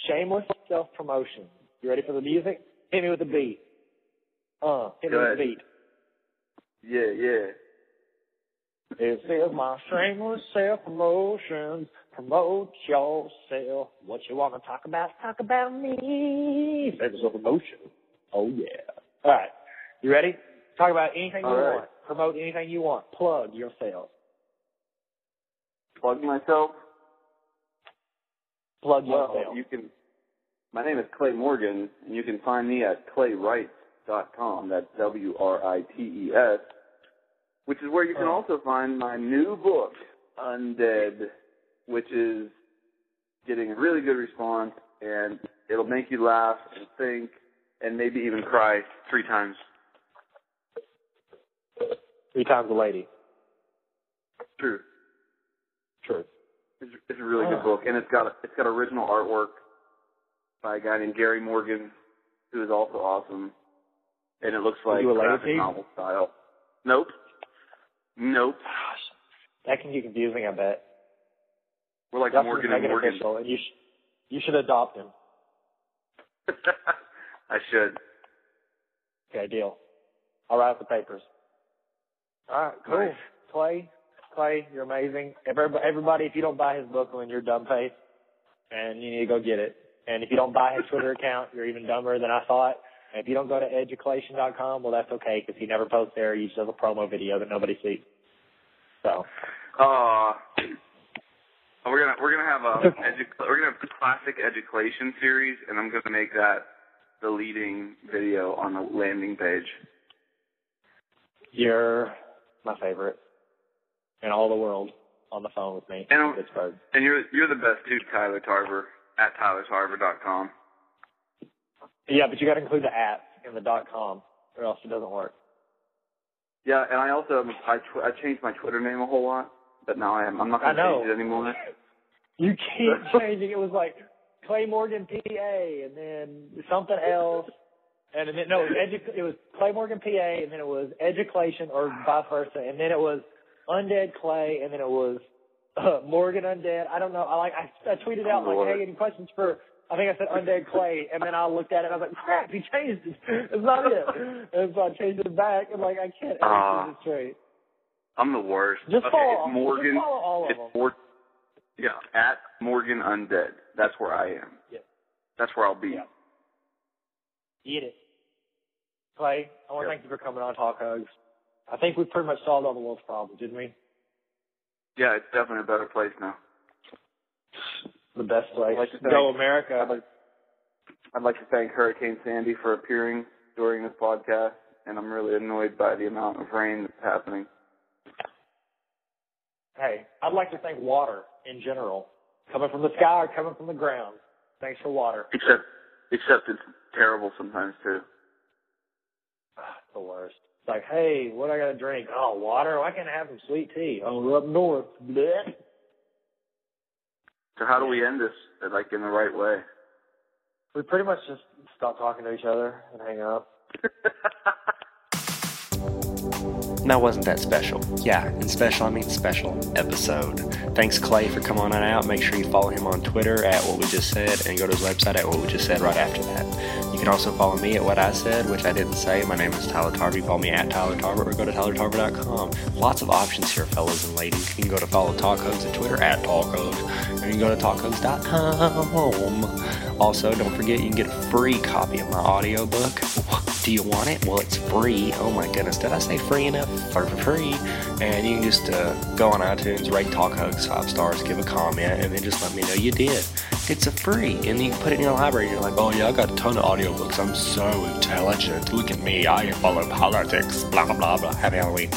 shameless self-promotion. You ready for the music? Hit me with the beat. Uh, hit Go me ahead. with the beat. Yeah, yeah. This is my shameless self-promotion. Promote yourself. What you want to talk about? Talk about me. Shameless self-promotion. Oh yeah. All right. You ready? Talk about anything All you right. want. Promote anything you want. Plug yourself. Plug myself? Plug well, yourself. You can, my name is Clay Morgan, and you can find me at Clay Writes dot com. That's W R I T E S, which is where you can also find my new book, Undead, which is getting a really good response, and it'll make you laugh and think and maybe even cry three times. Three times a lady. True. True. It's, it's a really oh. good book, and it's got a, it's got original artwork by a guy named Gary Morgan, who is also awesome. And it looks like graphic novel style. Nope. Nope. Gosh, that can be confusing. I bet. We're like That's Morgan and Morgan. Official, and you sh- you should adopt him. I should. Okay, deal. I'll write up the papers. All right, cool. Nice. Clay, Clay, you're amazing. Everybody, if you don't buy his book, then you're dumb face, and you need to go get it. And if you don't buy his Twitter account, you're even dumber than I thought. And if you don't go to education dot com, well, that's okay, because he never posts there. He just does a promo video that nobody sees. So, uh, we're gonna we're gonna have a edu- we're gonna have a classic education series, and I'm gonna make that the leading video on the landing page. You're my favorite in all the world on the phone with me. And, in Pittsburgh. And you're you're the best dude, Tyler Tarver at Tyler Tarver dot com. Yeah, but you got to include the at and the dot com, or else it doesn't work. Yeah, and I also I, tw- I changed my Twitter name a whole lot, but now I am I'm not going to change it anymore. You keep changing. It was like Clay Morgan P A, and then something else, and then no, it was, edu- it was Clay Morgan P A, and then it was Education, or vice versa, and then it was Undead Clay, and then it was uh, Morgan Undead. I don't know. I like I, I tweeted out oh, like, Lord. Hey, any questions for? I think I said Undead Clay, and then I looked at it, and I was like, crap, he changed it. It's not it. And so I changed it back. I'm like, I can't uh, this straight. I'm the worst. Just, okay, follow, it's Morgan, just follow all of them. Mor- yeah, at Morgan Undead. That's where I am. Yeah. That's where I'll be. Yeah. Get it. Clay, I want to yeah. thank you for coming on Talk Hugs. I think we pretty much solved all the world's problems, didn't we? Yeah, it's definitely a better place now. The best place. I'd like to thank, Go America. I'd like, I'd like to thank Hurricane Sandy for appearing during this podcast, and I'm really annoyed by the amount of rain that's happening. Hey, I'd like to thank water in general, coming from the sky or coming from the ground. Thanks for water. Except, except it's terrible sometimes, too. Ah, it's the worst. It's like, hey, what do I got to drink? Oh, water? Why can't I have some sweet tea? Oh, we're up north. Blech. So how do we end this, like, in the right way? We pretty much just stop talking to each other and hang up. Now, wasn't that special? Yeah, and special, I mean special episode. Thanks, Clay, for coming on and out. Make sure you follow him on Twitter at What We Just Said, and go to his website at What We Just Said right after that. You can also follow me at What I Said, which I didn't say. My name is Tyler Tarver. You follow me at Tyler Tarver, or go to Tyler Tarver dot com. Lots of options here, fellas and ladies. You can go to follow Talk Hugs at Twitter at Talk Hugs, or you can go to Talk Hugs dot com. Also, don't forget, you can get a free copy of my audiobook. Do you want it? Well, it's free. Oh, my goodness. Did I say free enough? For free. And you can just uh, go on iTunes, rate Talk Hugs five stars, give a comment, and then just let me know you did. It's a free. And you can put it in your library. You're like, oh, yeah, I got a ton of audiobooks. I'm so intelligent. Look at me. I follow politics. Blah, blah, blah, blah. Happy Halloween.